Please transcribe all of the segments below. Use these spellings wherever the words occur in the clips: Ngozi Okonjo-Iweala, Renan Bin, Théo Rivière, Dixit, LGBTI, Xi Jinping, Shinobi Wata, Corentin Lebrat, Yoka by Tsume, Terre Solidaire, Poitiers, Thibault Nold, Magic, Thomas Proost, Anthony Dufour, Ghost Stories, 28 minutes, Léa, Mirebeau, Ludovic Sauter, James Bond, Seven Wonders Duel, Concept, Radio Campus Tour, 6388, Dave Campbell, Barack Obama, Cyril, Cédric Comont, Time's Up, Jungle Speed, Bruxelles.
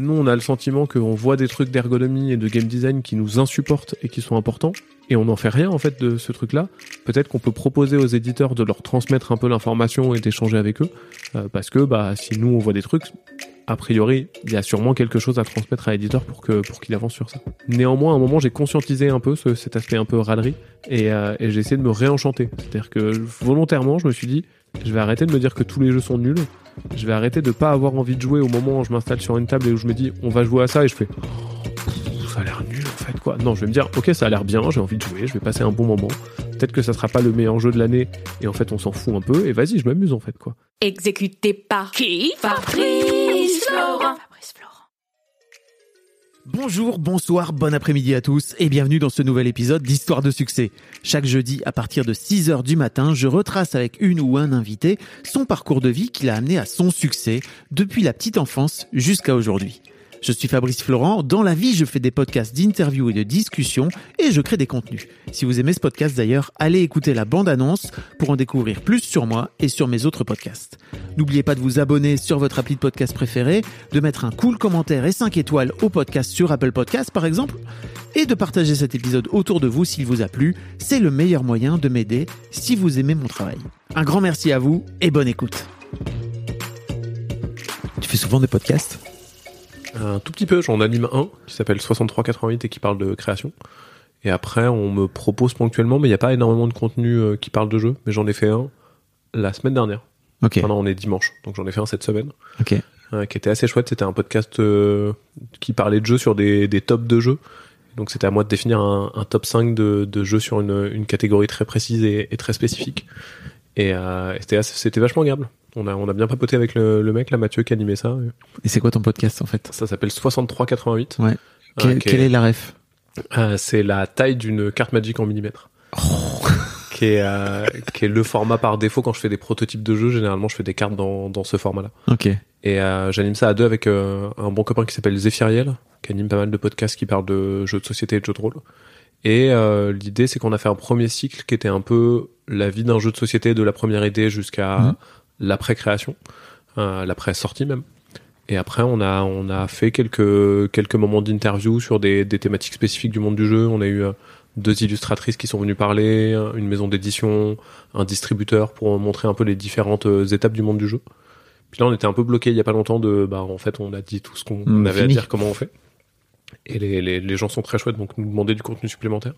Nous, on a le sentiment qu'on voit des trucs d'ergonomie et de game design qui nous insupportent et qui sont importants, et on n'en fait rien en fait de ce truc-là. Peut-être qu'on peut proposer aux éditeurs de leur transmettre un peu l'information et d'échanger avec eux, parce que bah si nous on voit des trucs, a priori, il y a sûrement quelque chose à transmettre à l'éditeur pour qu'il avance sur ça. Néanmoins, à un moment, j'ai conscientisé un peu cet aspect un peu râlerie, et j'ai essayé de me réenchanter. C'est-à-dire que volontairement, je me suis dit, je vais arrêter de me dire que tous les jeux sont nuls. Je vais arrêter de pas avoir envie de jouer au moment où je m'installe sur une table et où je me dis on va jouer à ça et je fais ça a l'air nul en fait quoi. Non, je vais me dire ok, ça a l'air bien, j'ai envie de jouer, je vais passer un bon moment. Peut-être que ça sera pas le meilleur jeu de l'année et en fait on s'en fout un peu et vas-y, je m'amuse en fait quoi. Exécuté par qui ? Fabrice Florent. Bonjour, bonsoir, bon après-midi à tous et bienvenue dans ce nouvel épisode d'Histoire de succès. Chaque jeudi, à partir de 6h du matin, je retrace avec une ou un invité son parcours de vie qui l'a amené à son succès depuis la petite enfance jusqu'à aujourd'hui. Je suis Fabrice Florent, dans la vie je fais des podcasts d'interviews et de discussions et je crée des contenus. Si vous aimez ce podcast d'ailleurs, allez écouter la bande-annonce pour en découvrir plus sur moi et sur mes autres podcasts. N'oubliez pas de vous abonner sur votre appli de podcast préférée, de mettre un cool commentaire et 5 étoiles au podcast sur Apple Podcasts par exemple, et de partager cet épisode autour de vous s'il vous a plu. C'est le meilleur moyen de m'aider si vous aimez mon travail. Un grand merci à vous et bonne écoute. Tu fais souvent des podcasts ? Un tout petit peu, j'en anime un qui s'appelle 6388 et qui parle de création. Et après, on me propose ponctuellement, mais il n'y a pas énormément de contenu qui parle de jeu. Mais j'en ai fait un la semaine dernière. Okay. Enfin, non, on est dimanche, donc j'en ai fait un cette semaine. Okay. Qui était assez chouette. C'était un podcast qui parlait de jeux sur des tops de jeux. Donc c'était à moi de définir un top 5 de jeux sur une catégorie très précise et très spécifique. Et c'était vachement agréable. On a bien papoté avec le mec, là, Mathieu, qui animait ça. Et c'est quoi ton podcast, en fait ? Ça s'appelle 6388. Ouais. Quelle est la ref ? C'est la taille d'une carte Magic en millimètres. Oh. Qui est le format par défaut quand je fais des prototypes de jeux. Généralement, je fais des cartes dans ce format-là. Ok. Et j'anime ça à deux avec un bon copain qui s'appelle Zéphiriel, qui anime pas mal de podcasts qui parlent de jeux de société et de jeux de rôle. Et l'idée, c'est qu'on a fait un premier cycle qui était un peu la vie d'un jeu de société, de la première idée jusqu'à... l'après-création, l'après-sortie même. Et après, on a fait quelques moments d'interview sur des thématiques spécifiques du monde du jeu. On a eu deux illustratrices qui sont venues parler, une maison d'édition, un distributeur pour montrer un peu les différentes étapes du monde du jeu. Puis là, on était un peu bloqué il y a pas longtemps en fait, on a dit tout ce qu'on avait fini à dire, comment on fait. Et les gens sont très chouettes, donc nous demandaient du contenu supplémentaire.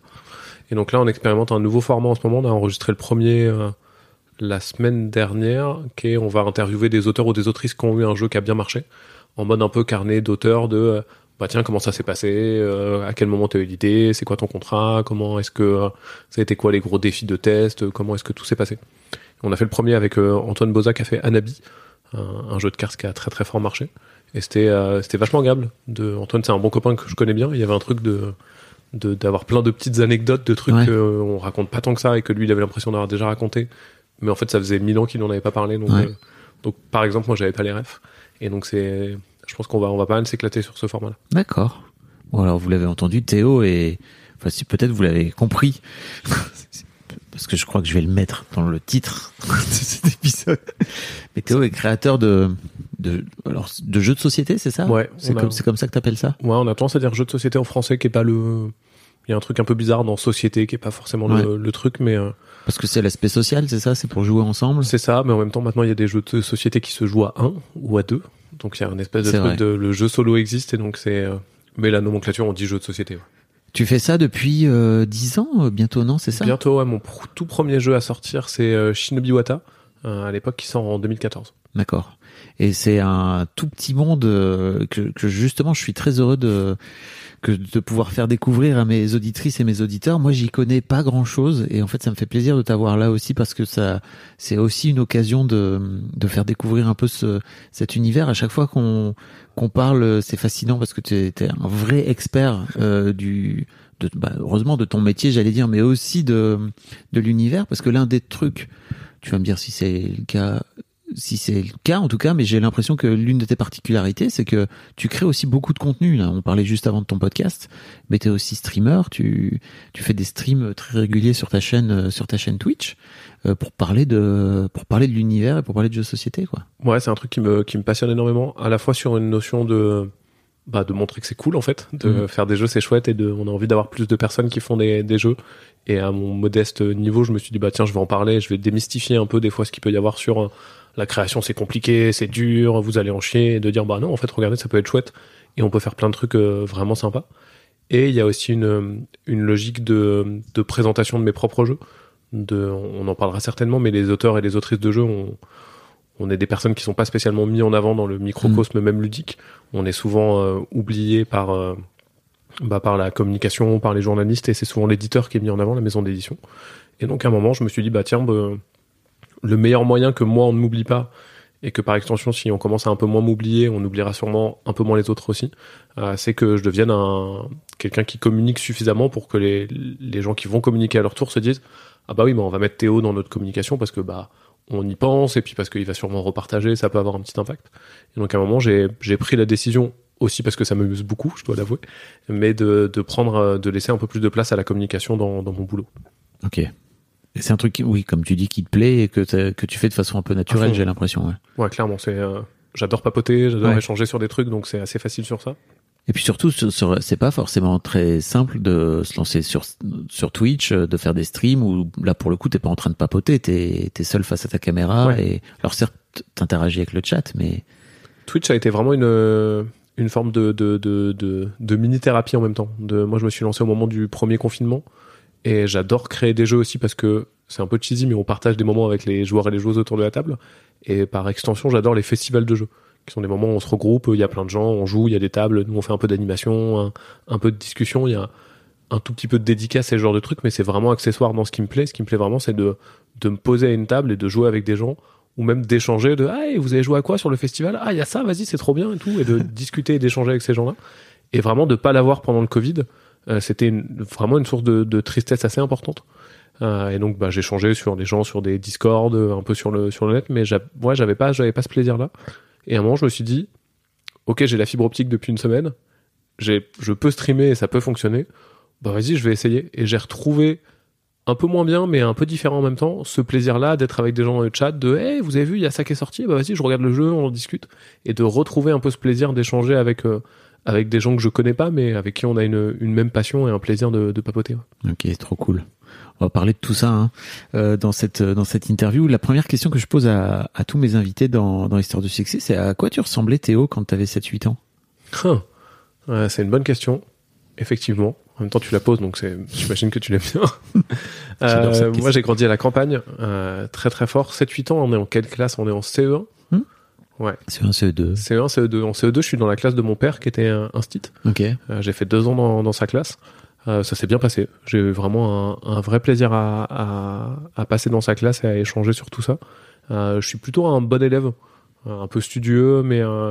Et donc là, on expérimente un nouveau format en ce moment. On a enregistré le premier... la semaine dernière, on va interviewer des auteurs ou des autrices qui ont eu un jeu qui a bien marché, en mode un peu carnet d'auteur de tiens, comment ça s'est passé, à quel moment t'as eu l'idée, c'est quoi ton contrat, comment est-ce que ça a été, quoi les gros défis de test, comment est-ce que tout s'est passé. On a fait le premier avec Antoine Bauza qui a fait Hanabi, un jeu de cartes qui a très très fort marché, et c'était vachement agréable. Antoine, c'est un bon copain que je connais bien. Il y avait un truc d'avoir plein de petites anecdotes, de trucs qu'on raconte pas tant que ça et que lui il avait l'impression d'avoir déjà raconté. Mais en fait, ça faisait 1000 ans qu'il n'en avait pas parlé. Donc, par exemple, moi, j'avais pas les refs. Et donc, je pense qu'on va pas mal s'éclater sur ce format-là. D'accord. Bon, alors, vous l'avez entendu, Théo, et enfin, si peut-être vous l'avez compris, parce que je crois que je vais le mettre dans le titre de cet épisode. Mais Théo est créateur de jeux de société, c'est ça ? Ouais. C'est comme ça que t'appelles ça ? Ouais, on a tendance à dire jeu de société en français, qui est pas le... Il y a un truc un peu bizarre dans société qui est pas forcément le truc, mais parce que c'est l'aspect social, c'est ça, c'est pour jouer ensemble. C'est ça, mais en même temps maintenant il y a des jeux de société qui se jouent à 1 ou à 2, donc il y a une espèce de truc de le jeu solo existe et donc c'est mais la nomenclature on dit jeu de société. Ouais. Tu fais ça depuis 10 ans bientôt, non, c'est ça ? Bientôt, ouais, mon tout premier jeu à sortir c'est Shinobi Wata, à l'époque qui sort en 2014. D'accord. Et c'est un tout petit monde que justement je suis très heureux de pouvoir faire découvrir à mes auditrices et mes auditeurs. Moi, j'y connais pas grand-chose et en fait, ça me fait plaisir de t'avoir là aussi parce que ça, c'est aussi une occasion de faire découvrir un peu cet univers. À chaque fois qu'on parle, c'est fascinant parce que t'es un vrai expert heureusement de ton métier, j'allais dire, mais aussi de l'univers parce que l'un des trucs, tu vas me dire si c'est le cas en tout cas, mais j'ai l'impression que l'une de tes particularités, c'est que tu crées aussi beaucoup de contenu. Là, on parlait juste avant de ton podcast, mais t'es aussi streamer, tu fais des streams très réguliers sur ta chaîne Twitch pour parler de l'univers et pour parler de jeux de société, quoi. Ouais, c'est un truc qui me passionne énormément, à la fois sur une notion de montrer que c'est cool en fait, de faire des jeux, c'est chouette, et on a envie d'avoir plus de personnes qui font des jeux. Et à mon modeste niveau, je me suis dit bah tiens, je vais en parler, je vais démystifier un peu des fois ce qu'il peut y avoir sur la création, c'est compliqué, c'est dur, vous allez en chier, et de dire bah non, en fait regardez, ça peut être chouette et on peut faire plein de trucs vraiment sympas. Et il y a aussi une logique de présentation de mes propres jeux. On en parlera certainement, mais les auteurs et les autrices de jeux on est des personnes qui sont pas spécialement mises en avant dans le microcosme même ludique. On est souvent oublié par la communication, par les journalistes, et c'est souvent l'éditeur qui est mis en avant, la maison d'édition. Et donc à un moment, je me suis dit bah tiens, le meilleur moyen que moi on ne m'oublie pas, et que par extension si on commence à un peu moins m'oublier, on oubliera sûrement un peu moins les autres aussi, c'est que je devienne quelqu'un qui communique suffisamment pour que les gens qui vont communiquer à leur tour se disent ah bah oui, bah on va mettre Théo dans notre communication parce que bah on y pense, et puis parce qu'il va sûrement repartager, ça peut avoir un petit impact. Et donc à un moment, j'ai pris la décision, aussi parce que ça m'amuse beaucoup, je dois l'avouer, mais de laisser un peu plus de place à la communication dans mon boulot. Ok. Et c'est un truc, oui, comme tu dis, qui te plaît et que tu fais de façon un peu naturelle, j'ai l'impression. Ouais, clairement, j'adore papoter, j'adore échanger sur des trucs, donc c'est assez facile sur ça. Et puis surtout, c'est pas forcément très simple de se lancer sur Twitch, de faire des streams où là pour le coup t'es pas en train de papoter, t'es seul face à ta caméra. Ouais. Et alors certes t'interagis avec le chat, mais Twitch a été vraiment une forme de mini thérapie en même temps. Moi je me suis lancé au moment du premier confinement et j'adore créer des jeux aussi parce que c'est un peu cheesy, mais on partage des moments avec les joueurs et les joueuses autour de la table. Et par extension, j'adore les festivals de jeux, qui sont des moments où on se regroupe, il y a plein de gens, on joue, il y a des tables, nous on fait un peu d'animation, un peu de discussion, il y a un tout petit peu de dédicace et ce genre de trucs, mais c'est vraiment accessoire dans ce qui me plaît. Ce qui me plaît vraiment, c'est de me poser à une table et de jouer avec des gens, ou même d'échanger et vous avez joué à quoi sur le festival ? Ah, il y a ça, vas-y, c'est trop bien et tout, et de discuter et d'échanger avec ces gens-là. Et vraiment de pas l'avoir pendant le Covid, c'était vraiment une source de tristesse assez importante. Et donc j'ai échangé sur des gens, sur des Discord, un peu sur le net, mais j'avais pas ce plaisir-là. Et à un moment, je me suis dit, ok, j'ai la fibre optique depuis une semaine, je peux streamer et ça peut fonctionner, bah vas-y, je vais essayer. Et j'ai retrouvé, un peu moins bien, mais un peu différent en même temps, ce plaisir-là d'être avec des gens dans le chat, hey, vous avez vu, il y a ça qui est sorti, bah vas-y, je regarde le jeu, on en discute, et de retrouver un peu ce plaisir d'échanger avec des gens que je connais pas, mais avec qui on a une même passion et un plaisir de papoter. Ok, trop cool. On va parler de tout ça dans cette interview. La première question que je pose à tous mes invités dans l'histoire du succès, c'est à quoi tu ressemblais, Théo, quand tu avais 7-8 ans ? C'est une bonne question, effectivement. En même temps, tu la poses, donc j'imagine que tu l'aimes bien. Moi, j'ai grandi à la campagne, très très fort. 7-8 ans, on est en quelle classe ? On est en CE1 ? Ouais. CE1, CE2. En CE2, je suis dans la classe de mon père, qui était un stit. Okay. J'ai fait 2 ans dans sa classe. Ça s'est bien passé. J'ai eu vraiment un vrai plaisir à passer dans sa classe et à échanger sur tout ça. Je suis plutôt un bon élève, un peu studieux, mais en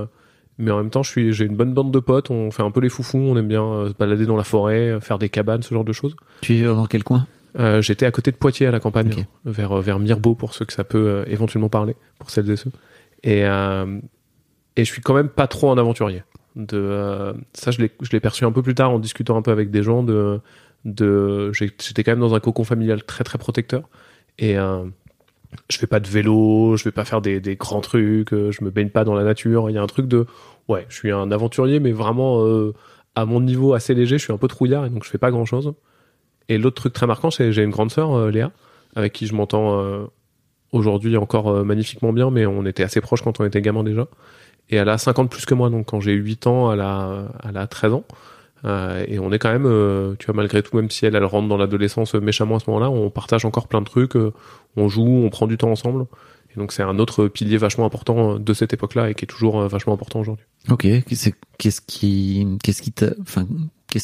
même temps, j'ai une bonne bande de potes. On fait un peu les foufous, on aime bien se balader dans la forêt, faire des cabanes, ce genre de choses. Tu vivais dans quel coin ? J'étais à côté de Poitiers, à la campagne, okay. vers Mirebeau, pour ceux que ça peut éventuellement parler, pour celles et ceux. Et je suis quand même pas trop un aventurier. Ça, je l'ai perçu un peu plus tard en discutant un peu avec des gens. J'étais quand même dans un cocon familial très très protecteur. Et je fais pas de vélo, je vais pas faire des grands trucs, je me baigne pas dans la nature. Il y a un truc je suis un aventurier, mais vraiment à mon niveau assez léger, je suis un peu trouillard et donc je fais pas grand chose. Et l'autre truc très marquant, c'est que j'ai une grande sœur, Léa, avec qui je m'entends aujourd'hui encore magnifiquement bien, mais on était assez proches quand on était gamin déjà. Et elle a 50 plus que moi, donc quand j'ai 8 ans, elle a 13 ans. Et on est quand même, tu vois, malgré tout, même si elle rentre dans l'adolescence méchamment à ce moment-là, on partage encore plein de trucs, on joue, on prend du temps ensemble. Et Donc c'est un autre pilier vachement important de cette époque-là et qui est toujours vachement important aujourd'hui. Ok, qu'est-ce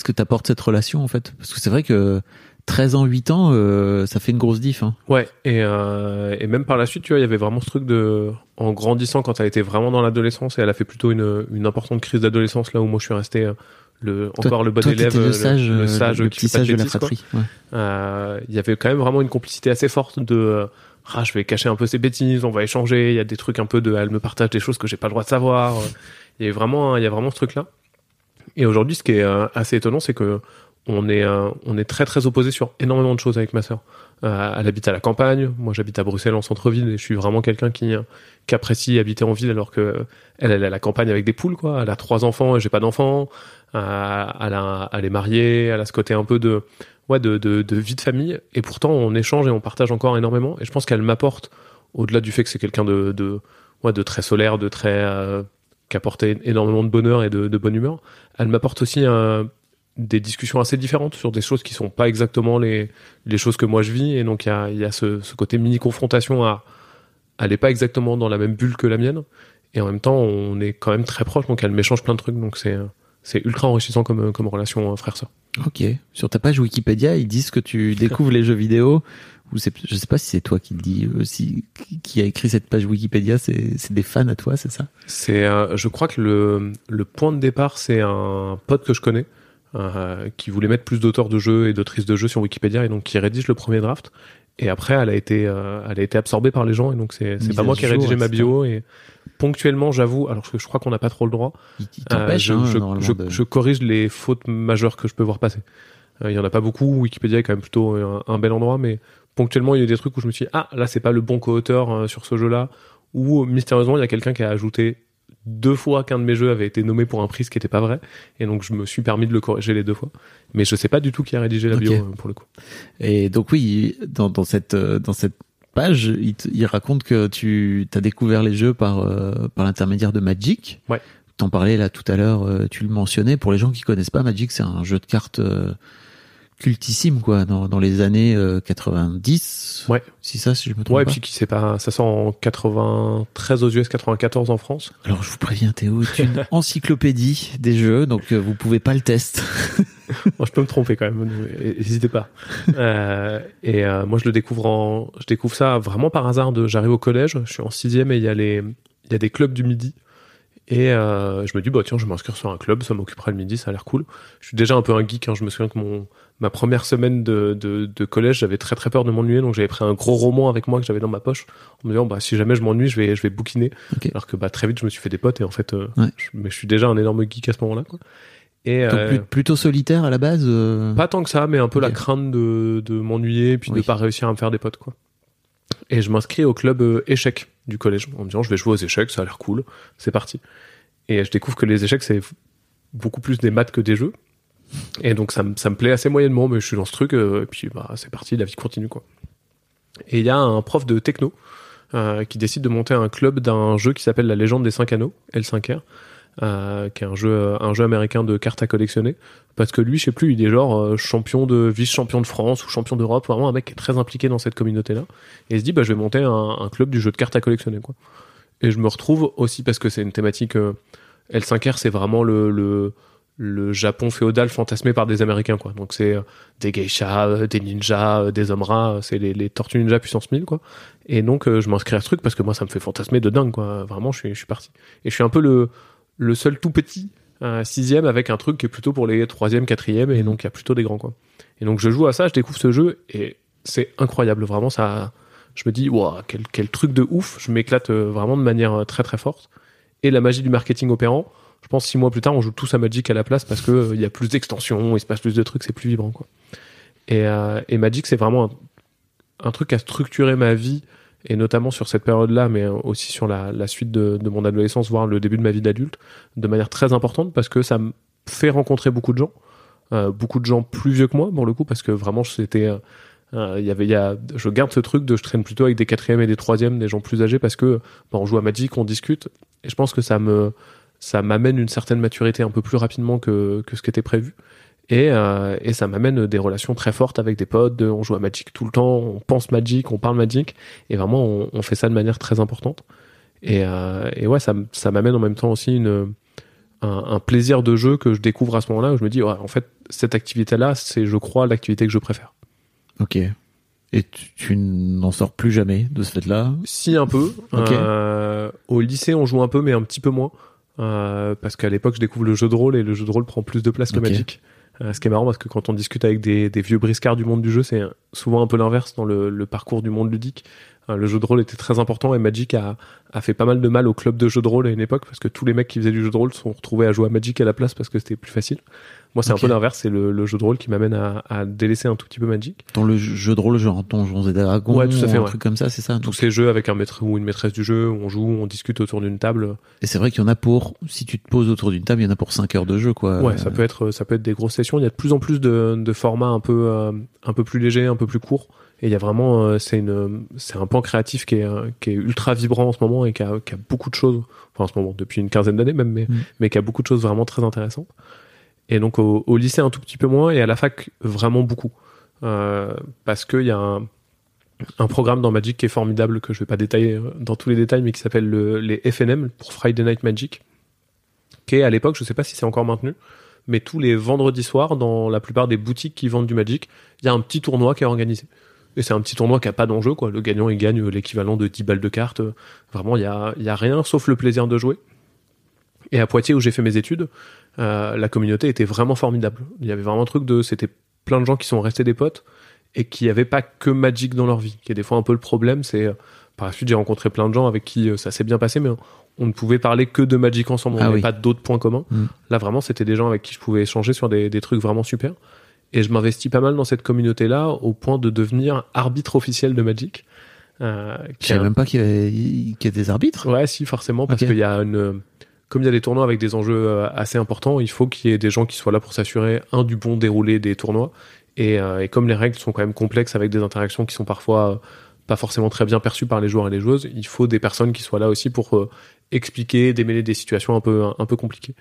que t'apporte cette relation en fait? Parce que c'est vrai que 13 ans, 8 ans, ça fait une grosse diff. Hein. Ouais, et même par la suite, tu vois, il y avait vraiment ce truc de... En grandissant, quand elle était vraiment dans l'adolescence, et elle a fait plutôt une importante crise d'adolescence, là où moi je suis resté élève, le sage qui fait pas de bêtises, de la fratrie. Il y avait quand même vraiment une complicité assez forte de... je vais cacher un peu ses bêtises, on va échanger, il y a des trucs un peu de... Elle me partage des choses que j'ai pas le droit de savoir. Il y a vraiment ce truc-là. Et aujourd'hui, ce qui est assez étonnant, c'est que on est très très opposés sur énormément de choses avec ma sœur. Elle habite à la campagne, moi j'habite à Bruxelles en centre-ville et je suis vraiment quelqu'un qui apprécie habiter en ville alors que elle est à la campagne avec des poules quoi. Elle a 3 enfants et j'ai pas d'enfants. Elle est mariée, elle a ce côté un peu de vie de famille et pourtant on échange et on partage encore énormément. Et je pense qu'elle m'apporte au-delà du fait que c'est quelqu'un de très solaire, de très qui apporte énormément de bonheur et de bonne humeur. Elle m'apporte aussi des discussions assez différentes sur des choses qui sont pas exactement les choses que moi je vis et donc il y a ce côté mini confrontation à elle est pas exactement dans la même bulle que la mienne et en même temps on est quand même très proche donc elle m'échange plein de trucs donc c'est ultra enrichissant comme relation frère-sœur. Ok, sur ta page Wikipédia ils disent que tu découvres les jeux vidéo ou je sais pas si c'est toi qui le dis qui a écrit cette page Wikipédia, c'est des fans à toi, c'est ça? C'est je crois que le point de départ c'est un pote que je connais qui voulait mettre plus d'auteurs de jeux et d'autrices de jeux sur Wikipédia et donc qui rédige le premier draft et après elle a été absorbée par les gens et donc c'est pas moi qui ai rédigé ma bio et ponctuellement j'avoue alors que je crois qu'on n'a pas trop le droit je corrige les fautes majeures que je peux voir passer. Il y en a pas beaucoup, Wikipédia est quand même plutôt un bel endroit mais ponctuellement il y a des trucs où je me suis dit là c'est pas le bon co-auteur sur ce jeu là ou mystérieusement il y a quelqu'un qui a ajouté 2 fois qu'un de mes jeux avait été nommé pour un prix, ce qui n'était pas vrai. Et donc, je me suis permis de le corriger les 2 fois. Mais je sais pas du tout qui a rédigé la bio, pour le coup. Et donc, oui, dans cette page, il raconte que tu as découvert les jeux par l'intermédiaire de Magic. Ouais. T'en parlais là tout à l'heure, tu le mentionnais. Pour les gens qui connaissent pas, Magic, c'est un jeu de cartes cultissime, quoi, dans les années 90. Ouais. Si je me trompe pas. Ouais, et puis ça sort en 93 aux US, 94 en France. Alors, je vous préviens, Théo, c'est une encyclopédie des jeux, donc vous pouvez pas le test. Moi, je peux me tromper quand même, n'hésitez pas. Moi, je découvre ça vraiment par hasard j'arrive au collège, je suis en 6e et il y a des clubs du midi. Et je me dis, bah tiens, je vais m'inscrire sur un club, ça m'occupera le midi, ça a l'air cool. Je suis déjà un peu un geek, hein, je me souviens que ma première semaine de collège, j'avais très très peur de m'ennuyer, donc j'avais pris un gros roman avec moi que j'avais dans ma poche, en me disant, si jamais je m'ennuie, je vais bouquiner. Okay. Alors que très vite, je me suis fait des potes, et en fait, mais je suis déjà un énorme geek à ce moment-là, quoi. Et donc plutôt solitaire à la base Pas tant que ça, mais un peu la crainte de m'ennuyer, et puis de pas réussir à me faire des potes, quoi. Et je m'inscris au club échecs du collège en me disant je vais jouer aux échecs, ça a l'air cool, c'est parti. Et je découvre que les échecs c'est beaucoup plus des maths que des jeux. Et donc ça me plaît assez moyennement, mais je suis dans ce truc et puis c'est parti, la vie continue quoi. Et il y a un prof de techno qui décide de monter un club d'un jeu qui s'appelle La Légende des 5 Anneaux, L5R, qui est un jeu américain de cartes à collectionner. Parce que lui, je sais plus, il est genre vice-champion de France ou champion d'Europe, vraiment un mec qui est très impliqué dans cette communauté-là. Et il se dit, je vais monter un club du jeu de cartes à collectionner, quoi. Et je me retrouve aussi parce que c'est une thématique L5R, c'est vraiment le Japon féodal fantasmé par des Américains, quoi. Donc c'est des geishas, des ninjas, des hommes-rats, c'est les tortues ninja puissance 1000, quoi. Et donc je m'inscris à ce truc parce que moi, ça me fait fantasmer de dingue, quoi. Vraiment, je suis parti. Et je suis un peu le seul tout petit. 6e avec un truc qui est plutôt pour les 3e, 4e et donc il y a plutôt des grands quoi. Et donc je joue à ça, je découvre ce jeu et c'est incroyable vraiment ça. Je me dis waouh, quel truc de ouf, je m'éclate vraiment de manière très très forte et la magie du marketing opérant. Je pense 6 mois plus tard, on joue tous à Magic à la place parce que il y a plus d'extensions, il se passe plus de trucs, c'est plus vibrant quoi. Et Magic c'est vraiment un truc à structurer ma vie et notamment sur cette période-là, mais aussi sur la suite de mon adolescence, voire le début de ma vie d'adulte, de manière très importante, parce que ça me fait rencontrer beaucoup de gens plus vieux que moi, pour le coup, parce que vraiment, c'était... je garde ce truc je traîne plutôt avec des 4e et des 3e, des gens plus âgés, parce que on joue à Magic, on discute, et je pense que ça m'amène une certaine maturité un peu plus rapidement que ce qui était prévu. Et ça m'amène des relations très fortes avec des potes, on joue à Magic tout le temps, on pense Magic, on parle Magic, et vraiment on fait ça de manière très importante. Et ouais, ça m'amène en même temps aussi un plaisir de jeu que je découvre à ce moment-là, où je me dis, ouais, en fait, cette activité-là, c'est, je crois, l'activité que je préfère. Ok. Et tu n'en sors plus jamais de ce fait-là ? Si, un peu. Okay. Au lycée, on joue un peu, mais un petit peu moins. Parce qu'à l'époque, je découvre le jeu de rôle, et le jeu de rôle prend plus de place que Magic. Ce qui est marrant, parce que quand on discute avec des vieux briscards du monde du jeu, c'est souvent un peu l'inverse dans le parcours du monde ludique. Le jeu de rôle était très important, et Magic a fait pas mal de mal au club de jeu de rôle à une époque, parce que tous les mecs qui faisaient du jeu de rôle se sont retrouvés à jouer à Magic à la place parce que c'était plus facile. Moi, c'est un peu l'inverse, c'est le jeu de rôle qui m'amène à délaisser un tout petit peu Magic. Dans le jeu de rôle, genre Donjons et Dragons, ouais, tout à fait, ou un truc comme ça, c'est ça? Tous ces jeux avec un maître ou une maîtresse du jeu, où on joue, on discute autour d'une table. Et c'est vrai qu'il y en a pour, si tu te poses autour d'une table, il y en a pour 5 heures de jeu, quoi. Ouais, ça peut être des grosses sessions. Il y a de plus en plus de formats un peu plus légers, un peu plus courts. Et il y a vraiment, c'est un pan créatif qui est ultra vibrant en ce moment et qui a beaucoup de choses, enfin en ce moment, depuis une quinzaine d'années même, mais qui a beaucoup de choses vraiment très intéressantes. Et donc au lycée un tout petit peu moins, et à la fac vraiment beaucoup. Parce qu'il y a un programme dans Magic qui est formidable, que je ne vais pas détailler dans tous les détails, mais qui s'appelle les FNM, pour Friday Night Magic, qui est à l'époque, je ne sais pas si c'est encore maintenu, mais tous les vendredis soirs, dans la plupart des boutiques qui vendent du Magic, il y a un petit tournoi qui est organisé. Et c'est un petit tournoi qui n'a pas d'enjeu, quoi. Le gagnant, il gagne l'équivalent de 10 balles de cartes. Vraiment, il n'y a rien sauf le plaisir de jouer. Et à Poitiers, où j'ai fait mes études, la communauté était vraiment formidable. Il y avait vraiment un truc c'était plein de gens qui sont restés des potes et qui n'avaient pas que Magic dans leur vie. Qui est des fois un peu le problème, c'est... Par la suite, j'ai rencontré plein de gens avec qui ça s'est bien passé, mais on ne pouvait parler que de Magic ensemble. On n'avait pas d'autres points communs. Là, vraiment, c'était des gens avec qui je pouvais échanger sur des trucs vraiment super. Et je m'investis pas mal dans cette communauté-là, au point de devenir arbitre officiel de Magic. Je savais même pas qu'il y a des arbitres. Ouais, si, forcément, parce qu'il y a comme il y a des tournois avec des enjeux assez importants, il faut qu'il y ait des gens qui soient là pour s'assurer, du bon déroulé des tournois. Et comme les règles sont quand même complexes, avec des interactions qui sont parfois pas forcément très bien perçues par les joueurs et les joueuses, il faut des personnes qui soient là aussi pour expliquer, démêler des situations un peu compliquées.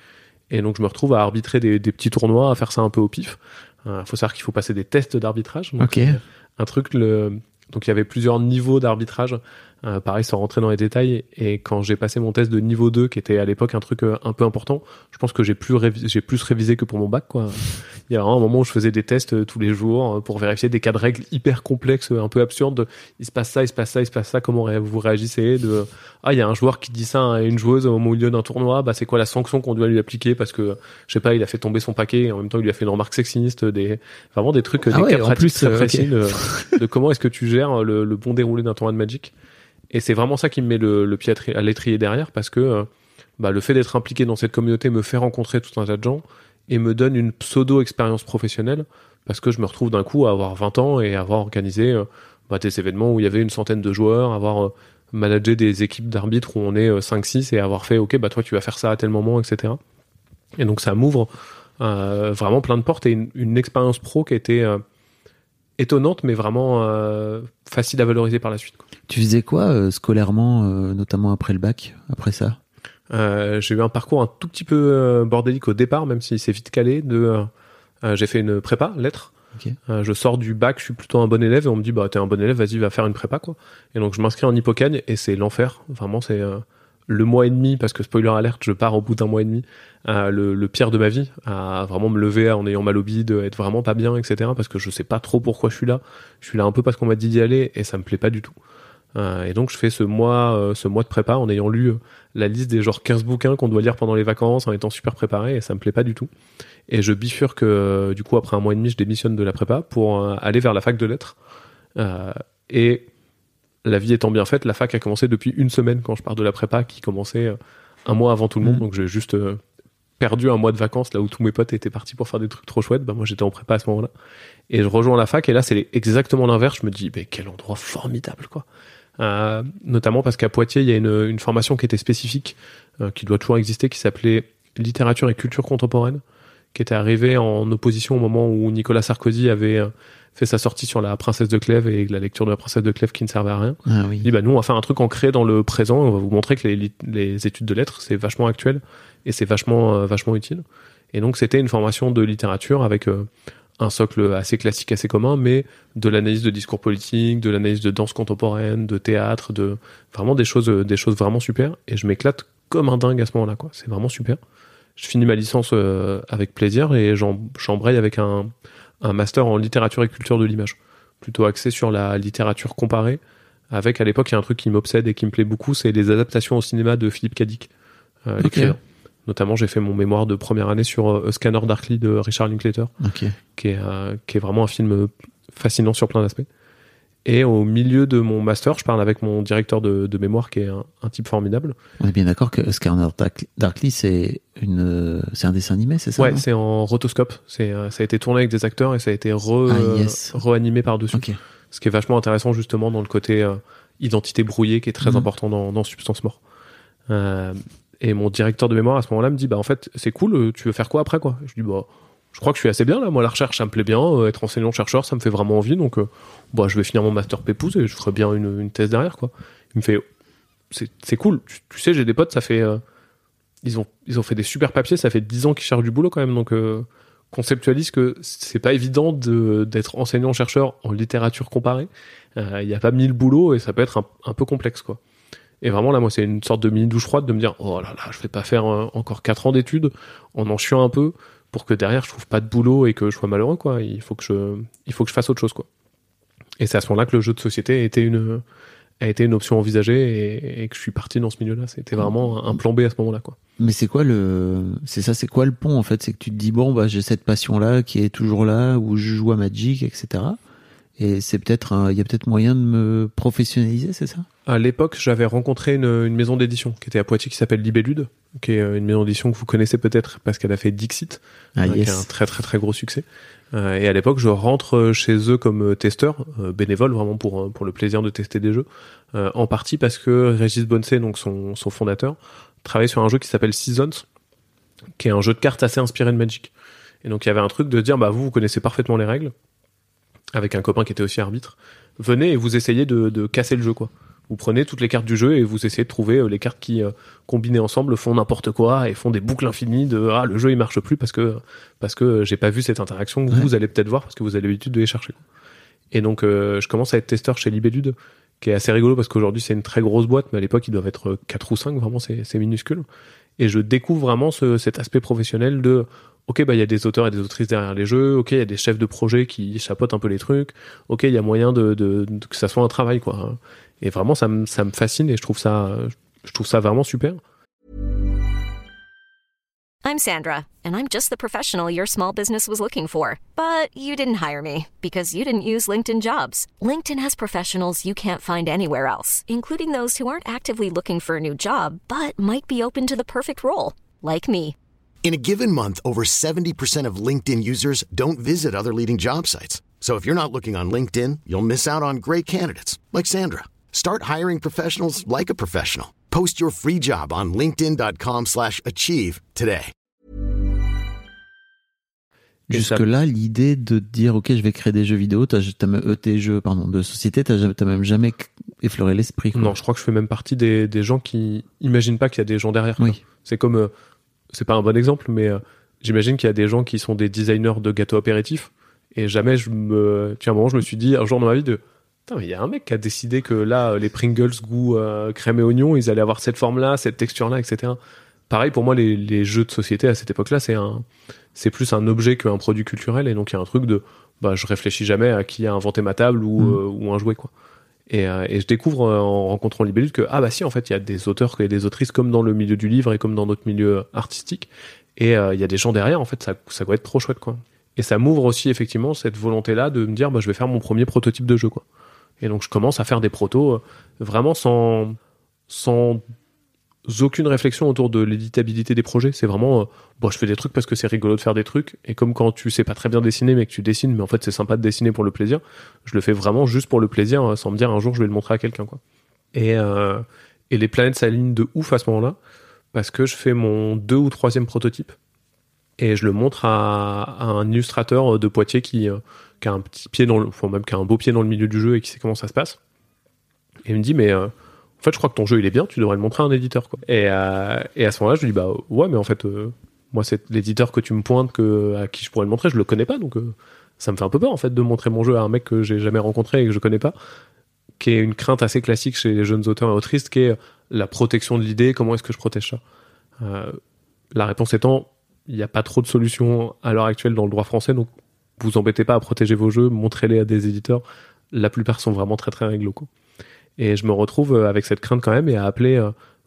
Et donc je me retrouve à arbitrer des petits tournois, à faire ça un peu au pif. Faut savoir qu'il faut passer des tests d'arbitrage. Donc un truc, donc il y avait plusieurs niveaux d'arbitrage, pareil, sans rentrer dans les détails. Et quand j'ai passé mon test de niveau 2, qui était à l'époque un truc un peu important, je pense que j'ai plus révisé que pour mon bac, quoi. Il y a un moment où je faisais des tests tous les jours pour vérifier des cas de règles hyper complexes, un peu absurdes. Il se passe ça, il se passe ça, il se passe ça, comment vous réagissez il y a un joueur qui dit ça à une joueuse au milieu d'un tournoi, c'est quoi la sanction qu'on doit lui appliquer parce que, je sais pas, il a fait tomber son paquet et en même temps il lui a fait une remarque sexiste, vraiment des trucs, cas pratiques très précis de comment est-ce que tu gères le bon déroulé d'un tournoi de Magic. Et c'est vraiment ça qui me met le pied à l'étrier derrière, parce que le fait d'être impliqué dans cette communauté me fait rencontrer tout un tas de gens et me donne une pseudo-expérience professionnelle, parce que je me retrouve d'un coup à avoir 20 ans et à avoir organisé des événements où il y avait une centaine de joueurs, avoir managé des équipes d'arbitres où on est 5-6 et avoir fait « Ok, toi tu vas faire ça à tel moment, etc. » Et donc ça m'ouvre vraiment plein de portes et une expérience pro qui a été... étonnante, mais vraiment facile à valoriser par la suite, quoi. Tu faisais quoi scolairement, notamment après le bac, après ça ? J'ai eu un parcours un tout petit peu bordélique au départ, même s'il s'est vite calé. J'ai fait une prépa, lettres. Okay. Je sors du bac, je suis plutôt un bon élève, et on me dit t'es un bon élève, vas-y, va faire une prépa, quoi. Et donc je m'inscris en hypocagne, et c'est l'enfer. Vraiment, c'est le mois et demi, parce que spoiler alerte, je pars au bout d'un mois et demi, le pire de ma vie, à vraiment me lever en ayant mal au bide, être vraiment pas bien, etc. Parce que je sais pas trop pourquoi je suis là. Je suis là un peu parce qu'on m'a dit d'y aller et ça me plaît pas du tout. Et donc je fais ce mois de prépa en ayant lu la liste des 15 bouquins qu'on doit lire pendant les vacances, en étant super préparé, et ça me plaît pas du tout. Et je bifurque, du coup, après un mois et demi, je démissionne de la prépa pour aller vers la fac de lettres. Et la vie étant bien faite, la fac a commencé depuis une semaine quand je pars de la prépa, qui commençait un mois avant tout le monde. Donc j'ai juste perdu un mois de vacances là où tous mes potes étaient partis pour faire des trucs trop chouettes. Moi j'étais en prépa à ce moment-là. Et je rejoins la fac, et là c'est exactement l'inverse. Je me dis, quel endroit formidable, quoi. Notamment parce qu'à Poitiers, il y a une formation qui était spécifique, qui doit toujours exister, qui s'appelait Littérature et Culture Contemporaine, qui était arrivée en opposition au moment où Nicolas Sarkozy avait... fait sa sortie sur la princesse de Clèves et la lecture de la princesse de Clèves qui ne servait à rien. Ah oui. Il dit, nous, on va faire un truc ancré dans le présent, on va vous montrer que les études de lettres, c'est vachement actuel et c'est vachement utile. Et donc c'était une formation de littérature avec un socle assez classique, assez commun, mais de l'analyse de discours politique, de l'analyse de danse contemporaine, de théâtre, de vraiment des choses vraiment super. Et je m'éclate comme un dingue à ce moment-là, quoi. C'est vraiment super. Je finis ma licence avec plaisir et j'embraye avec un master en littérature et culture de l'image, plutôt axé sur la littérature comparée. Avec, à l'époque, il y a un truc qui m'obsède et qui me plaît beaucoup, c'est les adaptations au cinéma de Philippe K. Dick, l'écrivain. Notamment, j'ai fait mon mémoire de première année sur A Scanner Darkly de Richard Linklater, qui est vraiment un film fascinant sur plein d'aspects. Et au milieu de mon master, je parle avec mon directeur de mémoire, qui est un type formidable. On est bien d'accord que A Scanner Darkly, c'est un dessin animé, c'est ça? Ouais, c'est en rotoscope. Ça a été tourné avec des acteurs et ça a été reanimé par-dessus. Okay. Ce qui est vachement intéressant justement dans le côté identité brouillée qui est très important dans Substance Mort. Et mon directeur de mémoire à ce moment-là me dit bah en fait c'est cool, tu veux faire quoi après quoi? Je dis bah je crois que je suis assez bien là, moi la recherche ça me plaît bien, être enseignant chercheur ça me fait vraiment envie donc bah je vais finir mon master Pépouze et je ferai bien une thèse derrière quoi. Il me fait c'est cool, tu sais j'ai des potes ça fait ils ont fait des super papiers, ça fait 10 ans qu'ils cherchent du boulot quand même donc conceptualise que c'est pas évident d'être enseignant-chercheur en littérature comparée. Il n'y a pas 1000 boulots et ça peut être un peu complexe, quoi. Et vraiment, là, moi, c'est une sorte de mini-douche froide de me dire « Oh là là, je vais pas faire encore 4 ans d'études en chiant un peu pour que derrière, je trouve pas de boulot et que je sois malheureux, quoi. Il faut que je fasse autre chose, quoi. » Et c'est à ce moment-là que le jeu de société a été une option envisagée et que je suis parti dans ce milieu-là. C'était vraiment un plan B à ce moment-là, quoi. Mais c'est quoi le pont en fait? C'est que tu te dis bon bah j'ai cette passion là qui est toujours là où je joue à Magic etc. Et c'est peut-être il y a peut-être moyen de me professionnaliser, c'est ça? À l'époque j'avais rencontré une maison d'édition qui était à Poitiers qui s'appelle Libellud, qui est une maison d'édition que vous connaissez peut-être parce qu'elle a fait Dixit, qui a un très très très gros succès. Et à l'époque je rentre chez eux comme testeur bénévole vraiment pour le plaisir de tester des jeux, en partie parce que Régis Bonnecey donc son fondateur travaillait sur un jeu qui s'appelle Seasons, qui est un jeu de cartes assez inspiré de Magic. Et donc il y avait un truc de dire bah vous connaissez parfaitement les règles, avec un copain qui était aussi arbitre, venez et vous essayez de casser le jeu quoi. Vous prenez toutes les cartes du jeu et vous essayez de trouver les cartes qui combinées ensemble font n'importe quoi et font des boucles infinies de ah le jeu il marche plus parce que j'ai pas vu cette interaction que vous allez peut-être voir parce que vous avez l'habitude de les chercher. Et donc je commence à être testeur chez Libellud, qui est assez rigolo parce qu'aujourd'hui c'est une très grosse boîte, mais à l'époque ils doivent être 4 ou 5, vraiment c'est minuscule. Et je découvre vraiment cet aspect professionnel de ok bah il y a des auteurs et des autrices derrière les jeux, ok il y a des chefs de projet qui chapeautent un peu les trucs, ok il y a moyen de que ça soit un travail quoi. Et vraiment ça me fascine et je trouve ça vraiment super. I'm Sandra, and I'm just the professional your small business was looking for. But you didn't hire me, because you didn't use LinkedIn Jobs. LinkedIn has professionals you can't find anywhere else, including those who aren't actively looking for a new job, but might be open to the perfect role, like me. In a given month, over 70% of LinkedIn users don't visit other leading job sites. So if you're not looking on LinkedIn, you'll miss out on great candidates, like Sandra. Start hiring professionals like a professional. Post your free job on linkedin.com/achieve today. Jusque-là, l'idée de dire « Ok, je vais créer des jeux vidéo », tes jeux pardon, de société, t'as même jamais effleuré l'esprit. Quoi. Non, je crois que je fais même partie des gens qui imaginent pas qu'il y a des gens derrière. Oui. C'est comme... c'est pas un bon exemple, mais j'imagine qu'il y a des gens qui sont des designers de gâteaux apéritifs et jamais à un moment, je me suis dit un jour dans ma vie de... Putain, mais il y a un mec qui a décidé que là, les Pringles goût crème et oignon, ils allaient avoir cette forme-là, cette texture-là, etc. Pareil, pour moi, les jeux de société à cette époque-là, c'est plus un objet qu'un produit culturel. Et donc, il y a un truc de bah, je réfléchis jamais à qui a inventé ma table ou un jouet, quoi. Et je découvre en rencontrant Libellud que, ah bah si, en fait, il y a des auteurs et des autrices comme dans le milieu du livre et comme dans d'autres milieux artistiques. Et il y a des gens derrière, en fait, ça doit être trop chouette, quoi. Et ça m'ouvre aussi, effectivement, cette volonté-là de me dire, bah, je vais faire mon premier prototype de jeu, quoi. Et donc je commence à faire des protos vraiment sans aucune réflexion autour de l'éditabilité des projets. C'est vraiment bon, je fais des trucs parce que c'est rigolo de faire des trucs, et comme quand tu sais pas très bien dessiner mais que tu dessines, mais en fait c'est sympa de dessiner pour le plaisir, je le fais vraiment juste pour le plaisir, sans me dire un jour je vais le montrer à quelqu'un, quoi. Et les planètes s'alignent de ouf à ce moment-là, parce que je fais mon 2e ou 3e prototype et je le montre à un illustrateur de Poitiers qui a un petit pied qui a un beau pied dans le milieu du jeu et qui sait comment ça se passe. Et il me dit, mais en fait, je crois que ton jeu, il est bien, tu devrais le montrer à un éditeur, quoi. Et à ce moment-là, je lui dis, bah ouais, mais en fait, Moi, c'est l'éditeur que tu me pointes, à qui je pourrais le montrer, je le connais pas, donc ça me fait un peu peur en fait de montrer mon jeu à un mec que j'ai jamais rencontré et que je connais pas, qui est une crainte assez classique chez les jeunes auteurs et autrices, qui est la protection de l'idée. Comment est-ce que je protège ça? La réponse étant, il n'y a pas trop de solutions à l'heure actuelle dans le droit français, donc vous embêtez pas à protéger vos jeux, montrez-les à des éditeurs. La plupart sont vraiment très très règles locaux. Et je me retrouve avec cette crainte quand même, et à appeler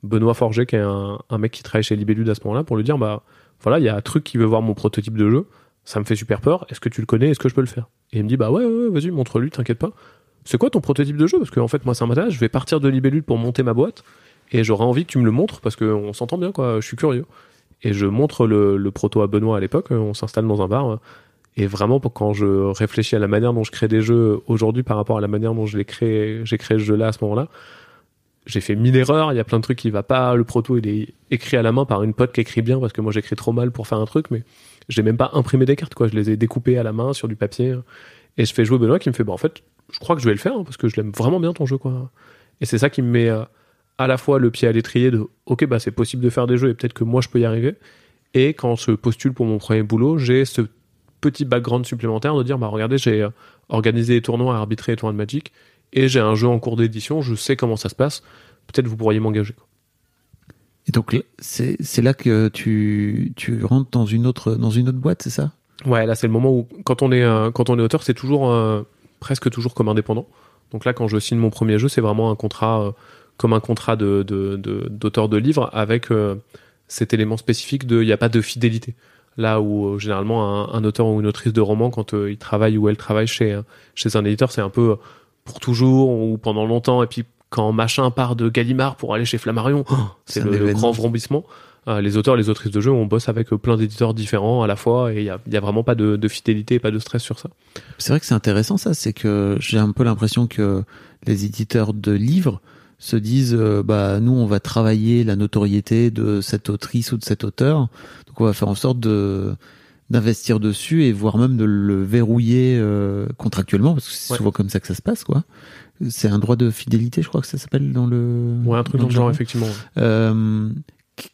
Benoît Forget, qui est un mec qui travaille chez Libellud à ce moment-là, pour lui dire, bah voilà, il y a un truc qui veut voir mon prototype de jeu, ça me fait super peur, est-ce que tu le connais, est-ce que je peux le faire? Et il me dit, bah ouais, vas-y, montre-lui, t'inquiète pas. C'est quoi ton prototype de jeu? Parce que en fait, moi, c'est un matin, je vais partir de Libellud pour monter ma boîte, et j'aurais envie que tu me le montres, parce qu'on s'entend bien, quoi, je suis curieux. Et je montre le proto à Benoît à l'époque, on s'installe dans un bar, et vraiment, quand je réfléchis à la manière dont je crée des jeux aujourd'hui par rapport à la manière dont j'ai créé ce jeu-là à ce moment-là, j'ai fait 1000 erreurs, il y a plein de trucs qui ne va pas, le proto il est écrit à la main par une pote qui écrit bien, parce que moi j'écris trop mal pour faire un truc, mais je n'ai même pas imprimé des cartes, quoi. Je les ai découpées à la main sur du papier, et je fais jouer Benoît qui me fait, bah en fait, je crois que je vais le faire, hein, parce que je l'aime vraiment bien ton jeu, quoi. Et c'est ça qui me met à la fois le pied à l'étrier de, ok, bah c'est possible de faire des jeux, et peut-être que moi je peux y arriver, et quand je postule pour mon premier boulot, j'ai ce petit background supplémentaire de dire, bah regardez, j'ai organisé des tournois, arbitré des tournois de Magic, et j'ai un jeu en cours d'édition, je sais comment ça se passe, peut-être vous pourriez m'engager. Et donc c'est là que tu rentres dans une autre boîte, c'est ça? Ouais, là c'est le moment où quand on est auteur, c'est toujours presque toujours comme indépendant. Donc là, quand je signe mon premier jeu, c'est vraiment un contrat comme un contrat d'auteur de livre, avec cet élément spécifique de, il n'y a pas de fidélité. Là où généralement un auteur ou une autrice de roman, quand il travaille ou elle travaille chez un éditeur, c'est un peu pour toujours ou pendant longtemps, et puis quand machin part de Gallimard pour aller chez Flammarion, c'est le grand vrombissement. Les auteurs, les autrices de jeux, on bosse avec plein d'éditeurs différents à la fois, et il y a vraiment pas de fidélité, pas de stress sur ça. C'est vrai que c'est intéressant ça, c'est que j'ai un peu l'impression que les éditeurs de livres se disent, bah nous on va travailler la notoriété de cette autrice ou de cet auteur, donc on va faire en sorte d'investir dessus, et voire même de le verrouiller contractuellement, parce que c'est souvent comme ça que ça se passe, quoi. C'est un droit de fidélité, je crois que ça s'appelle dans le... Ouais, un truc dans le genre, effectivement.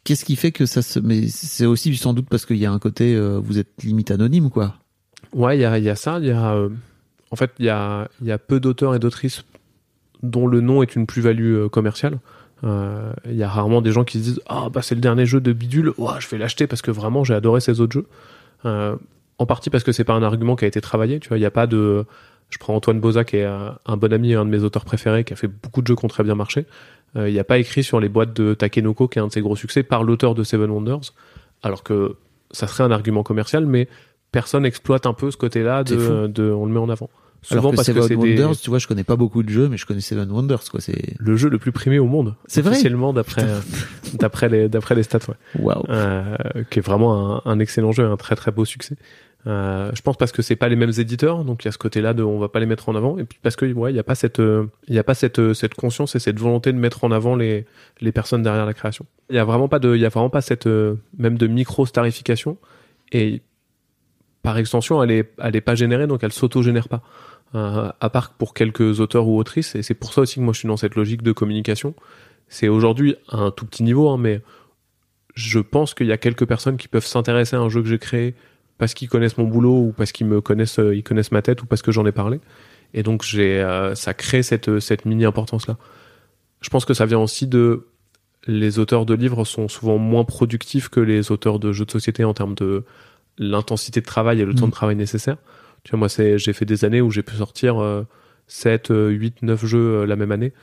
Qu'est-ce qui fait que ça se... Mais c'est aussi sans doute parce qu'il y a un côté, vous êtes limite anonyme, quoi. Ouais, il y a ça, en fait, il y a peu d'auteurs et d'autrices dont le nom est une plus-value commerciale. Il y a rarement des gens qui se disent « Ah, bah c'est le dernier jeu de Bidule, oh, je vais l'acheter parce que vraiment j'ai adoré ces autres jeux. » En partie parce que c'est pas un argument qui a été travaillé, tu vois, il y a pas de... Je prends Antoine Bauza, qui est un bon ami, un de mes auteurs préférés, qui a fait beaucoup de jeux qui ont très bien marché. Il n'y a pas écrit sur les boîtes de Takenoko, qui est un de ses gros succès, par l'auteur de Seven Wonders, alors que ça serait un argument commercial, mais personne n'exploite un peu ce côté-là de on le met en avant. Souvent alors que parce Seven Wonders, tu vois, je connais pas beaucoup de jeux, mais je connais Seven Wonders, quoi. C'est le jeu le plus primé au monde. C'est vrai. Officiellement, d'après les stats, ouais. Wow. Qui est vraiment un excellent jeu, un très très beau succès. Je pense parce que c'est pas les mêmes éditeurs, donc il y a ce côté-là de on va pas les mettre en avant, et puis parce que ouais, il y a pas cette conscience et cette volonté de mettre en avant les personnes derrière la création. Il y a vraiment pas cette même de micro starification, et par extension, elle est pas générée, donc elle s'auto-génère pas. À part pour quelques auteurs ou autrices, et c'est pour ça aussi que moi je suis dans cette logique de communication. C'est aujourd'hui à un tout petit niveau, hein, mais je pense qu'il y a quelques personnes qui peuvent s'intéresser à un jeu que j'ai créé parce qu'ils connaissent mon boulot, ou parce qu'ils me connaissent, ils connaissent ma tête, ou parce que j'en ai parlé. Et donc ça crée cette mini-importance-là. Je pense que ça vient aussi de... Les auteurs de livres sont souvent moins productifs que les auteurs de jeux de société en termes de l'intensité de travail et le temps de travail nécessaire. Tu vois, moi, j'ai fait des années où j'ai pu sortir 7, 8, 9 jeux la même année.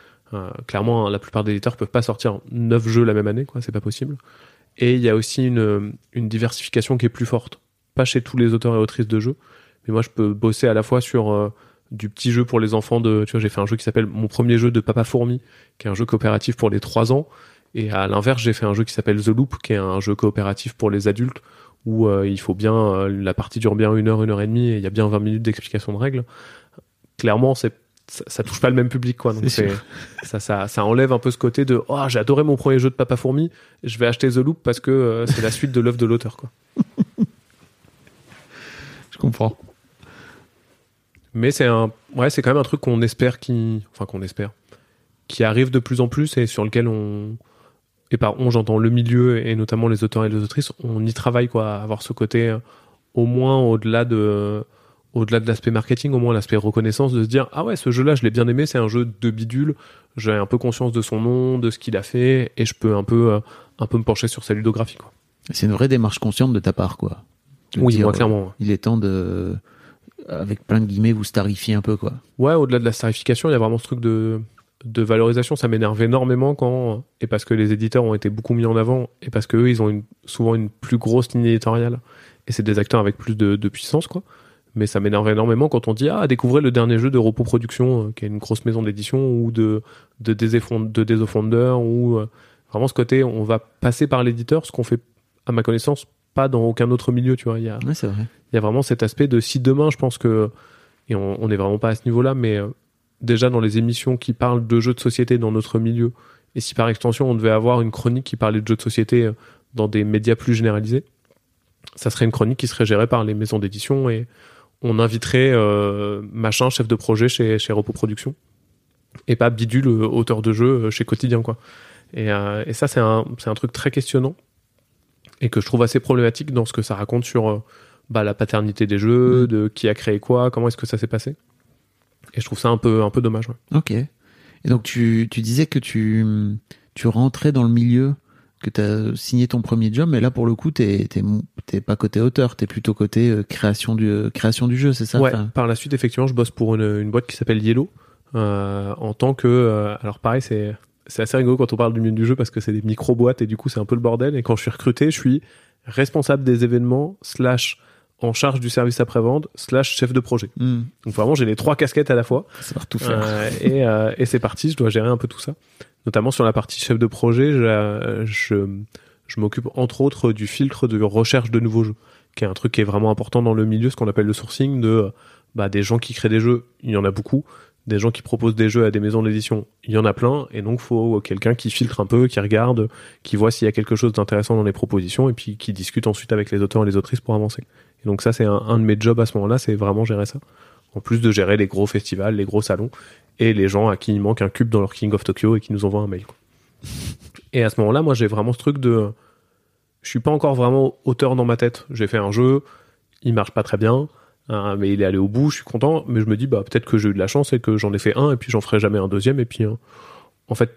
Clairement, la plupart des éditeurs ne peuvent pas sortir 9 jeux la même année, quoi, c'est pas possible. Et il y a aussi une diversification qui est plus forte. Pas chez tous les auteurs et autrices de jeux, mais moi, je peux bosser à la fois sur du petit jeu pour les enfants de... Tu vois, j'ai fait un jeu qui s'appelle Mon premier jeu de Papa Fourmi, qui est un jeu coopératif pour les 3 ans. Et à l'inverse, j'ai fait un jeu qui s'appelle The Loop, qui est un jeu coopératif pour les adultes, où il faut bien, la partie dure bien 1 heure, 1 heure et demie, et il y a bien 20 minutes d'explication de règles. Clairement, ça touche pas le même public, quoi. Donc ça enlève un peu ce côté de « Oh, j'ai adoré mon premier jeu de Papa Fourmi, je vais acheter The Loop parce que c'est la suite de l'œuvre de l'auteur, quoi. » Je comprends. Mais c'est quand même un truc qu'on espère qui arrive de plus en plus, et sur lequel on... et par on j'entends le milieu et notamment les auteurs et les autrices, on y travaille quoi, à avoir ce côté au moins au-delà de l'aspect marketing, au moins l'aspect reconnaissance, de se dire ah ouais, ce jeu là je l'ai bien aimé, c'est un jeu de bidule, j'ai un peu conscience de son nom, de ce qu'il a fait, et je peux un peu me pencher sur sa ludographie quoi. C'est une vraie démarche consciente de ta part quoi. Oui, dire, moi clairement. Il est temps de, avec plein de guillemets, vous starifier un peu quoi. Ouais, au-delà de la starification, il y a vraiment ce truc de valorisation. Ça m'énerve énormément quand, et parce que les éditeurs ont été beaucoup mis en avant, et parce qu'eux ils ont souvent une plus grosse ligne éditoriale, et c'est des acteurs avec plus de puissance quoi. Mais ça m'énerve énormément quand on dit ah, découvrez le dernier jeu de Repos Production, qui est une grosse maison d'édition, ou de Days of Wonder, ou vraiment ce côté on va passer par l'éditeur, ce qu'on fait à ma connaissance pas dans aucun autre milieu, tu vois. Il y a, ouais, c'est vrai. Il y a vraiment cet aspect de si demain, je pense que, et on n'est vraiment pas à ce niveau-là, mais déjà dans les émissions qui parlent de jeux de société dans notre milieu, et si par extension on devait avoir une chronique qui parlait de jeux de société dans des médias plus généralisés, ça serait une chronique qui serait gérée par les maisons d'édition, et on inviterait chef de projet chez Repos Production, et pas bidule, auteur de jeu chez Quotidien, quoi. Et ça, c'est un truc très questionnant, et que je trouve assez problématique dans ce que ça raconte sur la paternité des jeux, de qui a créé quoi, comment est-ce que ça s'est passé. Et je trouve ça un peu dommage. Ouais. Ok. Et donc tu disais que tu rentrais dans le milieu, que tu as signé ton premier job, mais là pour le coup t'es pas côté auteur, t'es plutôt côté création du jeu, c'est ça? Ouais, enfin... par la suite effectivement je bosse pour une boîte qui s'appelle Yellow, en tant que... alors pareil, c'est assez rigolo quand on parle du milieu du jeu parce que c'est des micro-boîtes et du coup c'est un peu le bordel. Et quand je suis recruté, je suis responsable des événements / en charge du service après-vente / chef de projet. Mm. Donc vraiment j'ai les trois casquettes à la fois. Ça va tout faire. Et c'est parti, je dois gérer un peu tout ça. Notamment sur la partie chef de projet, je m'occupe entre autres du filtre de recherche de nouveaux jeux, qui est un truc qui est vraiment important dans le milieu, ce qu'on appelle le sourcing, de des gens qui créent des jeux, il y en a beaucoup. Des gens qui proposent des jeux à des maisons d'édition, il y en a plein, et donc faut quelqu'un qui filtre un peu, qui regarde, qui voit s'il y a quelque chose d'intéressant dans les propositions, et puis qui discute ensuite avec les auteurs et les autrices pour avancer. Et donc ça, c'est un de mes jobs à ce moment-là, c'est vraiment gérer ça. En plus de gérer les gros festivals, les gros salons, et les gens à qui il manque un cube dans leur King of Tokyo et qui nous envoient un mail, quoi. Et à ce moment-là, moi, j'ai vraiment ce truc de... Je suis pas encore vraiment auteur dans ma tête. J'ai fait un jeu, il marche pas très bien... mais il est allé au bout, je suis content, mais je me dis peut-être que j'ai eu de la chance et que j'en ai fait un et puis j'en ferai jamais un deuxième, et puis en fait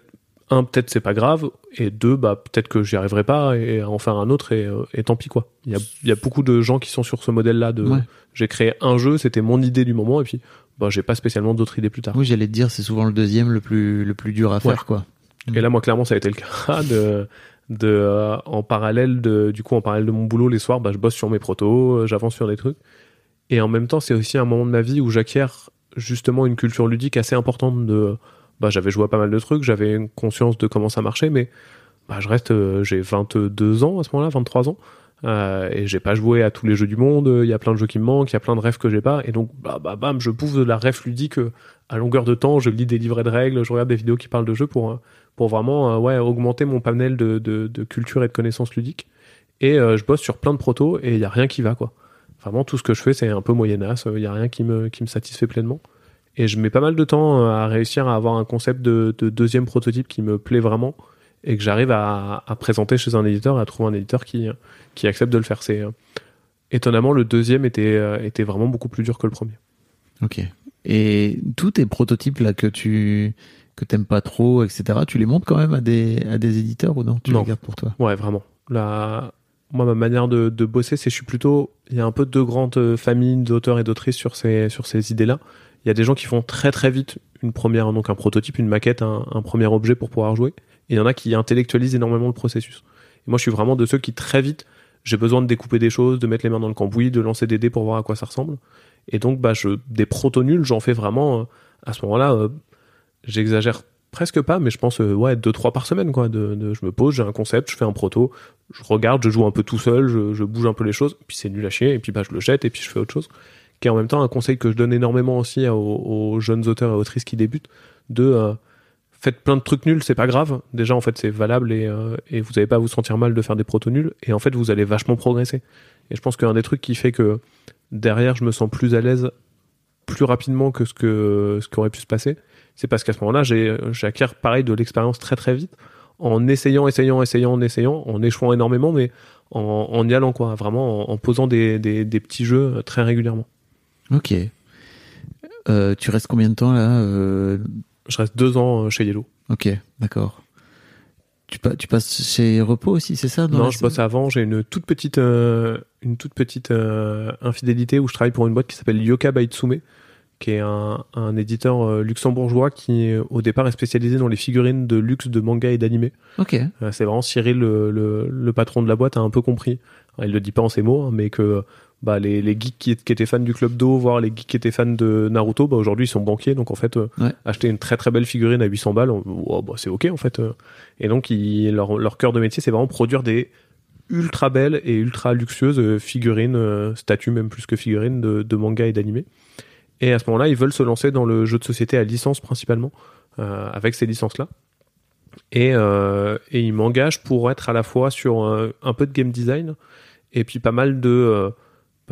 un, peut-être c'est pas grave, et deux, peut-être que j'y arriverai pas et à en faire un autre et tant pis quoi. Il y a beaucoup de gens qui sont sur ce modèle là de ouais. J'ai créé un jeu, c'était mon idée du moment, et puis j'ai pas spécialement d'autres idées plus tard. Oui, j'allais te dire, c'est souvent le deuxième le plus dur à faire quoi. Et là moi clairement ça a été le cas en parallèle de mon boulot les soirs, je bosse sur mes protos, j'avance sur des trucs. Et en même temps, c'est aussi un moment de ma vie où j'acquiers justement une culture ludique assez importante de... j'avais joué à pas mal de trucs, j'avais une conscience de comment ça marchait, mais j'ai 22 ans à ce moment-là, 23 ans, et j'ai pas joué à tous les jeux du monde, il y a plein de jeux qui me manquent, il y a plein de rêves que j'ai pas, et donc bam, je bouffe de la rêve ludique à longueur de temps, je lis des livrets de règles, je regarde des vidéos qui parlent de jeux pour vraiment augmenter mon panel de culture et de connaissances ludiques, et je bosse sur plein de protos, et il y a rien qui va quoi. Vraiment, tout ce que je fais, c'est un peu moyennasse. Il n'y a rien qui me satisfait pleinement. Et je mets pas mal de temps à réussir à avoir un concept de deuxième prototype qui me plaît vraiment et que j'arrive à présenter chez un éditeur, à trouver un éditeur qui accepte de le faire. C'est étonnamment, le deuxième était vraiment beaucoup plus dur que le premier. Ok. Et tous tes prototypes là que t'aimes pas trop, etc., tu les montres quand même à des éditeurs ou non? Tu les gardes pour toi? Ouais, vraiment. Moi, ma manière de bosser, c'est je suis plutôt... Il y a un peu deux grandes familles d'auteurs et d'autrices sur ces idées-là. Il y a des gens qui font très très vite une première, donc un prototype, une maquette, un premier objet pour pouvoir jouer. Et il y en a qui intellectualisent énormément le processus. Et moi, je suis vraiment de ceux qui très vite, j'ai besoin de découper des choses, de mettre les mains dans le cambouis, de lancer des dés pour voir à quoi ça ressemble. Et donc, des proto-nuls, j'en fais vraiment... à ce moment-là, j'exagère presque pas, mais je pense 2-3 par semaine quoi. Je me pose, j'ai un concept, je fais un proto, je regarde, je joue un peu tout seul, je bouge un peu les choses, puis c'est nul à chier, et puis je le jette, et puis je fais autre chose. Qui est en même temps un conseil que je donne énormément aussi aux jeunes auteurs et autrices qui débutent, de faites plein de trucs nuls, c'est pas grave, déjà en fait c'est valable, et vous n'avez pas à vous sentir mal de faire des protos nuls, et en fait vous allez vachement progresser. Et je pense qu'un des trucs qui fait que derrière je me sens plus à l'aise plus rapidement que ce qui aurait pu se passer, c'est parce qu'à ce moment-là, j'acquiers pareil de l'expérience très très vite en essayant, en échouant énormément, mais en y allant, quoi, vraiment en posant des petits jeux très régulièrement. Ok. Tu restes combien de temps là? Je reste 2 ans chez Yellow. Ok, d'accord. Tu passes chez Repos aussi, c'est ça? Non, je bosse avant. J'ai une toute petite infidélité où je travaille pour une boîte qui s'appelle Yoka by Tsume, qui est un éditeur luxembourgeois qui, au départ, est spécialisé dans les figurines de luxe de manga et d'animé. Ok. C'est vraiment Cyril, le patron de la boîte, a un peu compris. Alors, il le dit pas en ses mots, hein, mais que les geeks qui étaient fans du Club Do, voire les geeks qui étaient fans de Naruto, aujourd'hui ils sont banquiers, donc en fait acheter une très très belle figurine à 800 balles, c'est ok en fait. Et donc leur cœur de métier, c'est vraiment produire des ultra belles et ultra luxueuses figurines, statues même plus que figurines, de manga et d'animé. Et à ce moment-là, ils veulent se lancer dans le jeu de société à licence principalement, avec ces licences-là. Et ils m'engagent pour être à la fois sur un peu de game design, et puis pas mal de...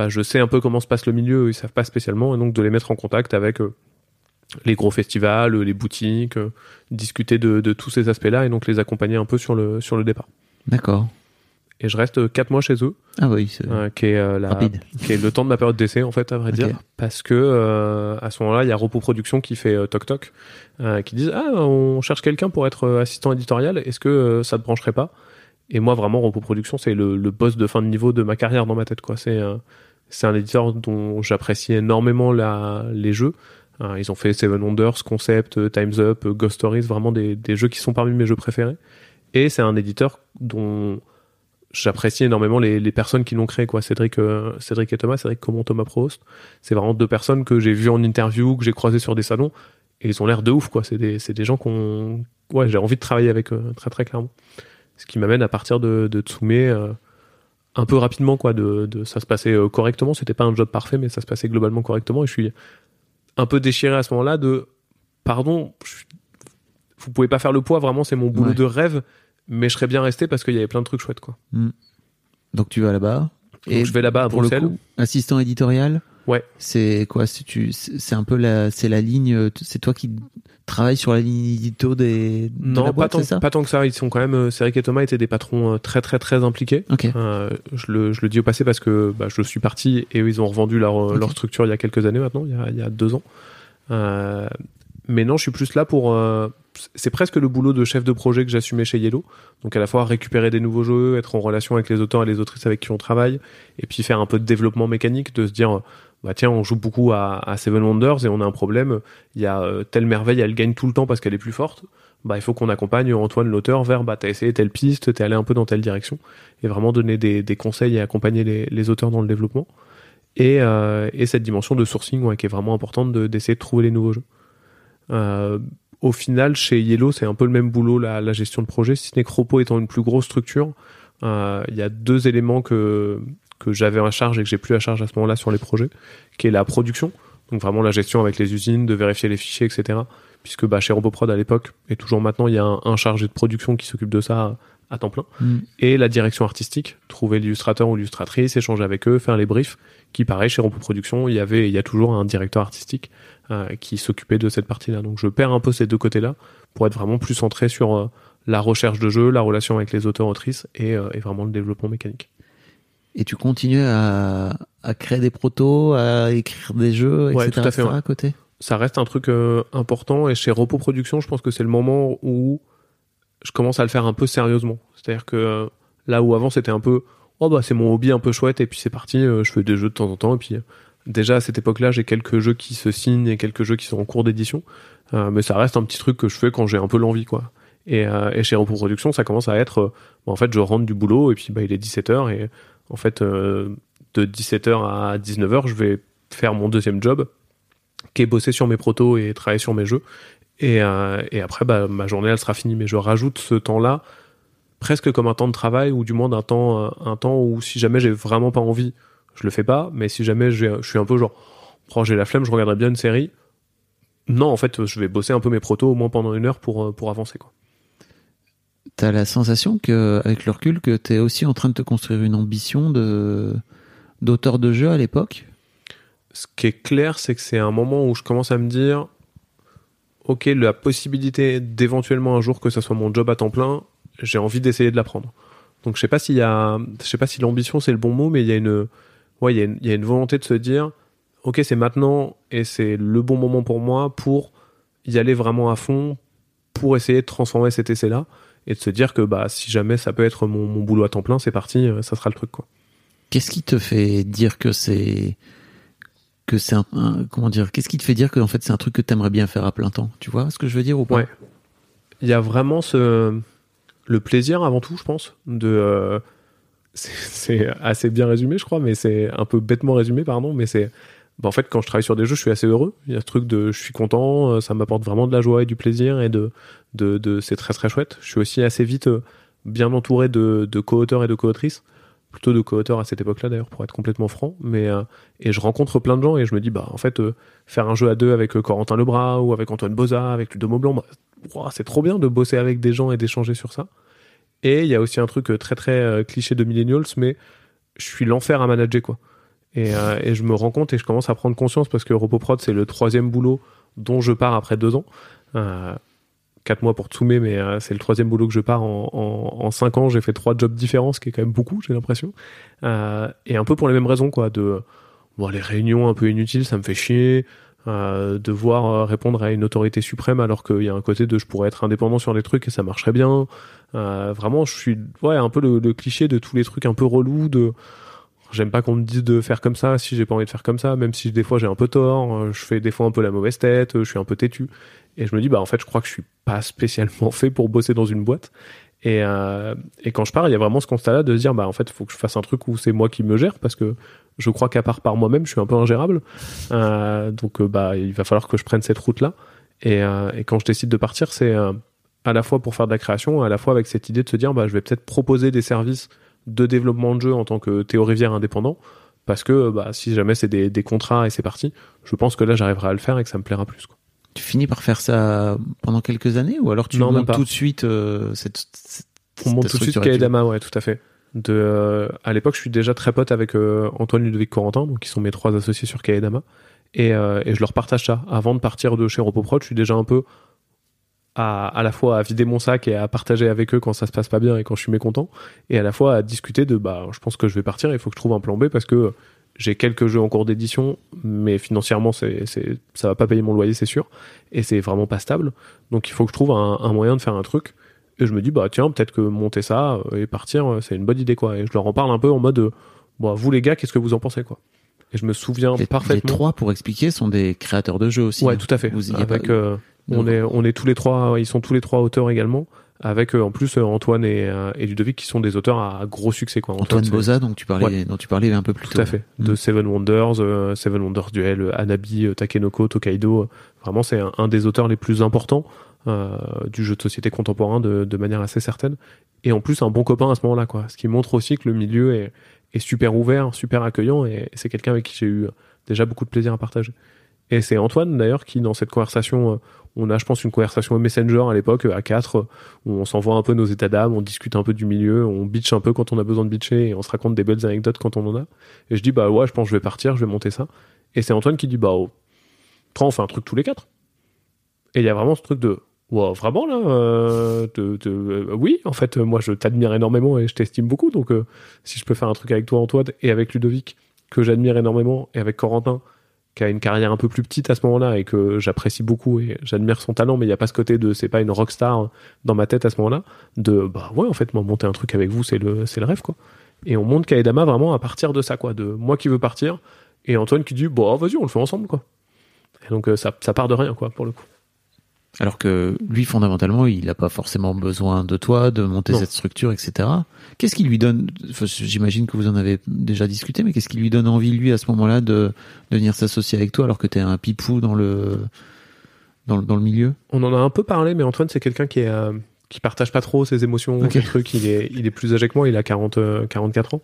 je sais un peu comment se passe le milieu, ils savent pas spécialement, et donc de les mettre en contact avec les gros festivals, les boutiques, discuter de tous ces aspects-là, et donc les accompagner un peu sur le départ. D'accord. Et je reste 4 mois chez eux. Ah oui, c'est rapide. Qui est le temps de ma période d'essai, en fait, à vrai dire. Parce que, à ce moment-là, il y a Repos Production qui fait toc-toc, qui disent « Ah, on cherche quelqu'un pour être assistant éditorial, est-ce que ça te brancherait pas ?» Et moi, vraiment, Repos Production, c'est le boss de fin de niveau de ma carrière dans ma tête, quoi. C'est un éditeur dont j'apprécie énormément les jeux. Ils ont fait Seven Wonders, Concept, Time's Up, Ghost Stories, vraiment des jeux qui sont parmi mes jeux préférés. Et c'est un éditeur dont... j'apprécie énormément les personnes qui l'ont créé, quoi. Cédric et Thomas, Cédric Comont, Thomas Proost. C'est vraiment 2 personnes que j'ai vues en interview, que j'ai croisées sur des salons, et ils ont l'air de ouf, quoi. C'est des gens j'ai envie de travailler avec très très clairement. Ce qui m'amène à partir de Tsume un peu rapidement, quoi. Ça se passait correctement. C'était pas un job parfait, mais ça se passait globalement correctement. Et je suis un peu déchiré à ce moment-là vous pouvez pas faire le poids, vraiment, c'est mon boulot de rêve. Mais je serais bien resté parce qu'il y avait plein de trucs chouettes, quoi. Mmh. Donc tu vas là-bas. Et je vais là-bas à Bruxelles. Pour le coup, assistant éditorial. Ouais. C'est quoi? C'est un peu la ligne. C'est toi qui travailles sur la ligne édito de la boîte, c'est ça? Non, pas tant que ça. Ils sont quand même. Cédric et Thomas étaient des patrons très très très impliqués. Okay. Je le dis au passé parce que je suis parti et ils ont revendu leur structure il y a quelques années maintenant, il y a 2 ans. Mais non, je suis plus là pour... c'est presque le boulot de chef de projet que j'assumais chez Yellow. Donc à la fois récupérer des nouveaux jeux, être en relation avec les auteurs et les autrices avec qui on travaille, et puis faire un peu de développement mécanique, de se dire tiens, on joue beaucoup à Seven Wonders et on a un problème, il y a telle merveille, elle gagne tout le temps parce qu'elle est plus forte, il faut qu'on accompagne Antoine, l'auteur, vers t'as essayé telle piste, t'es allé un peu dans telle direction, et vraiment donner des conseils et accompagner les auteurs dans le développement. Et cette dimension de sourcing qui est vraiment importante, d'essayer de trouver les nouveaux jeux. Au final, chez Yellow, c'est un peu le même boulot, la gestion de projet, si ce n'est que Repos étant une plus grosse structure. Il y a 2 éléments que j'avais à charge et que j'ai plus à charge à ce moment-là sur les projets, qui est la production, donc vraiment la gestion avec les usines, de vérifier les fichiers, etc. Puisque chez Repoprod à l'époque, et toujours maintenant, il y a un chargé de production qui s'occupe de ça à temps plein. Mmh. Et la direction artistique, trouver l'illustrateur ou l'illustratrice, échanger avec eux, faire les briefs, qui pareil, chez Repos Production, il y a toujours un directeur artistique qui s'occupait de cette partie-là. Donc je perds un peu ces 2 côtés-là pour être vraiment plus centré sur la recherche de jeu, la relation avec les auteurs-autrices et vraiment le développement mécanique. Et tu continues à créer des protos, à écrire des jeux, etc. Ouais, tout à fait, à côté. Ça reste un truc important, et chez Repos Production, je pense que c'est le moment où je commence à le faire un peu sérieusement. C'est-à-dire que là où avant c'était un peu c'est mon hobby un peu chouette et puis c'est parti, je fais des jeux de temps en temps, et puis déjà à cette époque-là j'ai quelques jeux qui se signent et quelques jeux qui sont en cours d'édition, mais ça reste un petit truc que je fais quand j'ai un peu l'envie, quoi. Et chez Repos Production, ça commence à être en fait je rentre du boulot et puis il est 17h, et en fait de 17h à 19h je vais faire mon 2e job qui est bosser sur mes protos et travailler sur mes jeux. Et après, ma journée, elle sera finie. Mais je rajoute ce temps-là presque comme un temps de travail, ou du moins un temps où si jamais j'ai vraiment pas envie, je le fais pas. Mais si jamais je suis un peu j'ai la flemme, je regarderai bien une série. Non, en fait, je vais bosser un peu mes protos au moins pendant 1 heure pour avancer, quoi. T'as la sensation que, avec le recul, que t'es aussi en train de te construire une ambition d'auteur de jeu à l'époque? Ce qui est clair, c'est que c'est un moment où je commence à me dire ok, la possibilité d'éventuellement un jour que ça soit mon job à temps plein, j'ai envie d'essayer de l'apprendre. Donc je sais pas si l'ambition c'est le bon mot, mais il y a une, ouais, il y a une volonté de se dire, ok, c'est maintenant et c'est le bon moment pour moi pour y aller vraiment à fond, pour essayer de transformer cet essai-là et de se dire que bah si jamais ça peut être mon boulot à temps plein, c'est parti, ça sera le truc quoi. Qu'est-ce qui te fait dire que c'est un comment dire, qu'est-ce qui te fait dire que en fait c'est un truc que t'aimerais bien faire à plein temps, tu vois ce que je veux dire ou pas? Ouais. Il y a vraiment ce le plaisir avant tout, je pense, de c'est assez bien résumé, je crois, mais c'est un peu bêtement résumé, pardon, mais c'est bah, en fait quand je travaille sur des jeux, je suis assez heureux. Il y a ce truc de je suis content, ça m'apporte vraiment de la joie et du plaisir et de c'est très très chouette. Je suis aussi assez vite bien entouré de co-auteurs et de co-autrices, plutôt de co-auteurs à cette époque-là d'ailleurs pour être complètement franc, mais et je rencontre plein de gens et je me dis bah en fait faire un jeu à deux avec Corentin Lebrat ou avec Antoine Bauza, avec Ludovic Maublanc, bah, wow, c'est trop bien de bosser avec des gens et d'échanger sur ça. Et il y a aussi un truc très très cliché de millennials, mais je suis l'enfer à manager quoi. Et je me rends compte et je commence à prendre conscience parce que Repos Prod c'est le troisième boulot dont je pars après 2 ans. 4 mois pour Tsume, mais c'est le troisième boulot que je pars en 5 ans. J'ai fait 3 jobs différents, ce qui est quand même beaucoup, j'ai l'impression. Et un peu pour les mêmes raisons quoi, de bon, les réunions un peu inutiles, ça me fait chier. Devoir répondre à une autorité suprême alors qu'il y a un côté de je pourrais être indépendant sur des trucs et ça marcherait bien. Vraiment, je suis ouais, un peu le cliché de tous les trucs un peu relous de j'aime pas qu'on me dise de faire comme ça si j'ai pas envie de faire comme ça, même si des fois j'ai un peu tort, je fais des fois un peu la mauvaise tête, je suis un peu têtu. Et je me dis, bah en fait, je crois que je suis pas spécialement fait pour bosser dans une boîte. Et quand je pars, il y a vraiment ce constat-là de se dire, bah en fait, faut que je fasse un truc où c'est moi qui me gère parce que je crois qu'à part par moi-même, je suis un peu ingérable. Donc, bah, il va falloir que je prenne cette route-là. Et quand je décide de partir, c'est à la fois pour faire de la création, à la fois avec cette idée de se dire, bah, je vais peut-être proposer des services de développement de jeu en tant que Théo Rivière indépendant, parce que bah, si jamais c'est des contrats et c'est parti, je pense que là, j'arriverai à le faire et que ça me plaira plus, quoi. Tu finis par faire ça pendant quelques années ou alors tu non, montes tout de suite on monte tout de suite Kaedama, ouais, tout à fait. À l'époque, je suis déjà très pote avec Antoine, Ludovic, Corentin, donc qui sont mes 3 associés sur Kaedama, et je leur partage ça. Avant de partir de chez Repos Prod, je suis déjà un peu à la fois à vider mon sac et à partager avec eux quand ça se passe pas bien et quand je suis mécontent, et à la fois à discuter de bah, je pense que je vais partir, il faut que je trouve un plan B parce que j'ai quelques jeux en cours d'édition, mais financièrement, ça va pas payer mon loyer, c'est sûr, et c'est vraiment pas stable. Donc il faut que je trouve un moyen de faire un truc. Et je me dis, bah tiens, peut-être que monter ça et partir, c'est une bonne idée, quoi. Et je leur en parle un peu en mode, bon, vous les gars, qu'est-ce que vous en pensez, quoi. Et je me souviens parfaitement. Les 3, pour expliquer, sont des créateurs de jeux aussi. Ouais, hein. Tout à fait. On est tous les 3, ils sont tous les 3 auteurs également. Avec en plus Antoine et Ludovic qui sont des auteurs à gros succès quoi. Antoine Bauza dont tu parlais un peu plus tôt. Tout à fait. De Seven Wonders Duel, Hanabi, Takenoko, Tokaido. Vraiment c'est un des auteurs les plus importants du jeu de société contemporain de manière assez certaine. Et en plus un bon copain à ce moment-là quoi. Ce qui montre aussi que le milieu est super ouvert, super accueillant et c'est quelqu'un avec qui j'ai eu déjà beaucoup de plaisir à partager. Et c'est Antoine d'ailleurs qui dans cette conversation, on a je pense une conversation au Messenger à l'époque à 4 où on s'envoie un peu nos états d'âme, on discute un peu du milieu, on bitch un peu quand on a besoin de bitcher et on se raconte des belles anecdotes quand on en a. Et je dis bah ouais je pense que je vais partir, je vais monter ça. Et c'est Antoine qui dit bah oh, on fait un truc tous les 4. Et il y a vraiment ce truc de wow, vraiment là oui en fait moi je t'admire énormément et je t'estime beaucoup donc si je peux faire un truc avec toi Antoine et avec Ludovic que j'admire énormément et avec Corentin qui a une carrière un peu plus petite à ce moment-là et que j'apprécie beaucoup et j'admire son talent, mais il n'y a pas ce côté de c'est pas une rockstar dans ma tête à ce moment-là, de bah ouais, en fait, moi, monter un truc avec vous, c'est le rêve, quoi. Et on monte Kaedama vraiment à partir de ça, quoi, de moi qui veux partir et Antoine qui dit bon, vas-y, on le fait ensemble, quoi. Et donc ça part de rien, quoi, pour le coup. Alors que lui, fondamentalement, il n'a pas forcément besoin de toi, de monter cette structure, etc. Qu'est-ce qui lui donne, j'imagine que vous en avez déjà discuté, mais qu'est-ce qui lui donne envie, lui, à ce moment-là, de venir s'associer avec toi alors que t'es un pipou dans le milieu? On en a un peu parlé, mais Antoine, c'est quelqu'un qui partage pas trop ses émotions, okay. Ses trucs. Il est plus âgé que moi, il a 44 ans.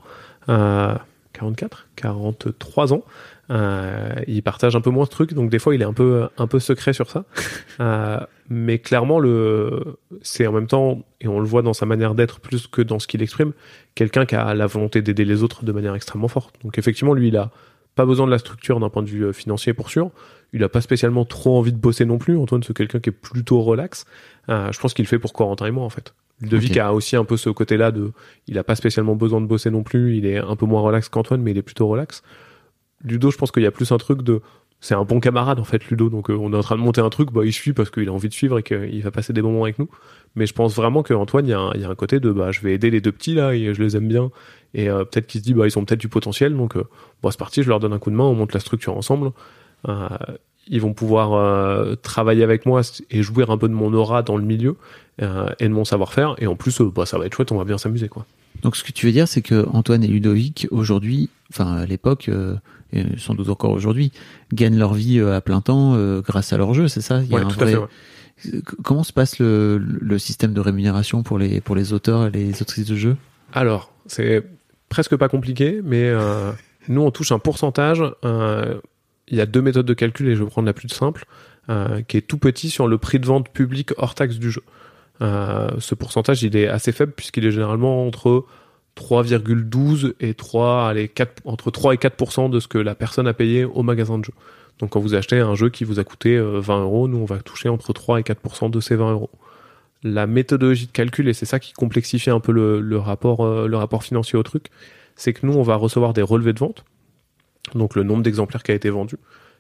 43 ans. Il partage un peu moins ce truc, donc des fois il est un peu secret sur ça. Mais clairement, c'est en même temps, et on le voit dans sa manière d'être plus que dans ce qu'il exprime, quelqu'un qui a la volonté d'aider les autres de manière extrêmement forte. Donc effectivement, lui, il a pas besoin de la structure d'un point de vue financier pour sûr. Il a pas spécialement trop envie de bosser non plus. Antoine, c'est quelqu'un qui est plutôt relax. Je pense qu'il le fait pour Corentin et moi en fait. Ludovic a aussi un peu ce côté-là de, il n'a pas spécialement besoin de bosser non plus, il est un peu moins relax qu'Antoine, mais il est plutôt relax. Ludo, je pense qu'il y a plus un truc de, c'est un bon camarade en fait Ludo, donc on est en train de monter un truc, bah il suit parce qu'il a envie de suivre et qu'il va passer des moments avec nous. Mais je pense vraiment qu'Antoine, il y a un côté de, bah je vais aider les deux petits là, et je les aime bien, et peut-être qu'il se dit, bah ils ont peut-être du potentiel, donc bah c'est parti, je leur donne un coup de main, on monte la structure ensemble. Ils vont pouvoir travailler avec moi et jouir un peu de mon aura dans le milieu et de mon savoir-faire. Et en plus, ça va être chouette, on va bien s'amuser, quoi. Donc, ce que tu veux dire, c'est que Antoine et Ludovic, aujourd'hui, enfin, à l'époque, et sans doute encore aujourd'hui, gagnent leur vie à plein temps grâce à leur jeu, c'est ça? Oui, tout à fait. Ouais. Comment se passe le système de rémunération pour les auteurs et les autrices de jeux? Alors, c'est presque pas compliqué, mais nous, on touche un pourcentage. Il y a deux méthodes de calcul et je vais prendre la plus simple, qui est tout petit sur le prix de vente public hors taxe du jeu. Ce pourcentage, il est assez faible puisqu'il est généralement entre 3,12 et 3 et 4% de ce que la personne a payé au magasin de jeu. Donc quand vous achetez un jeu qui vous a coûté 20€, nous on va toucher entre 3 et 4% de ces 20€. La méthodologie de calcul, et c'est ça qui complexifie un peu le rapport financier au truc, c'est que nous on va recevoir des relevés de vente. Donc le nombre d'exemplaires qui a été vendu.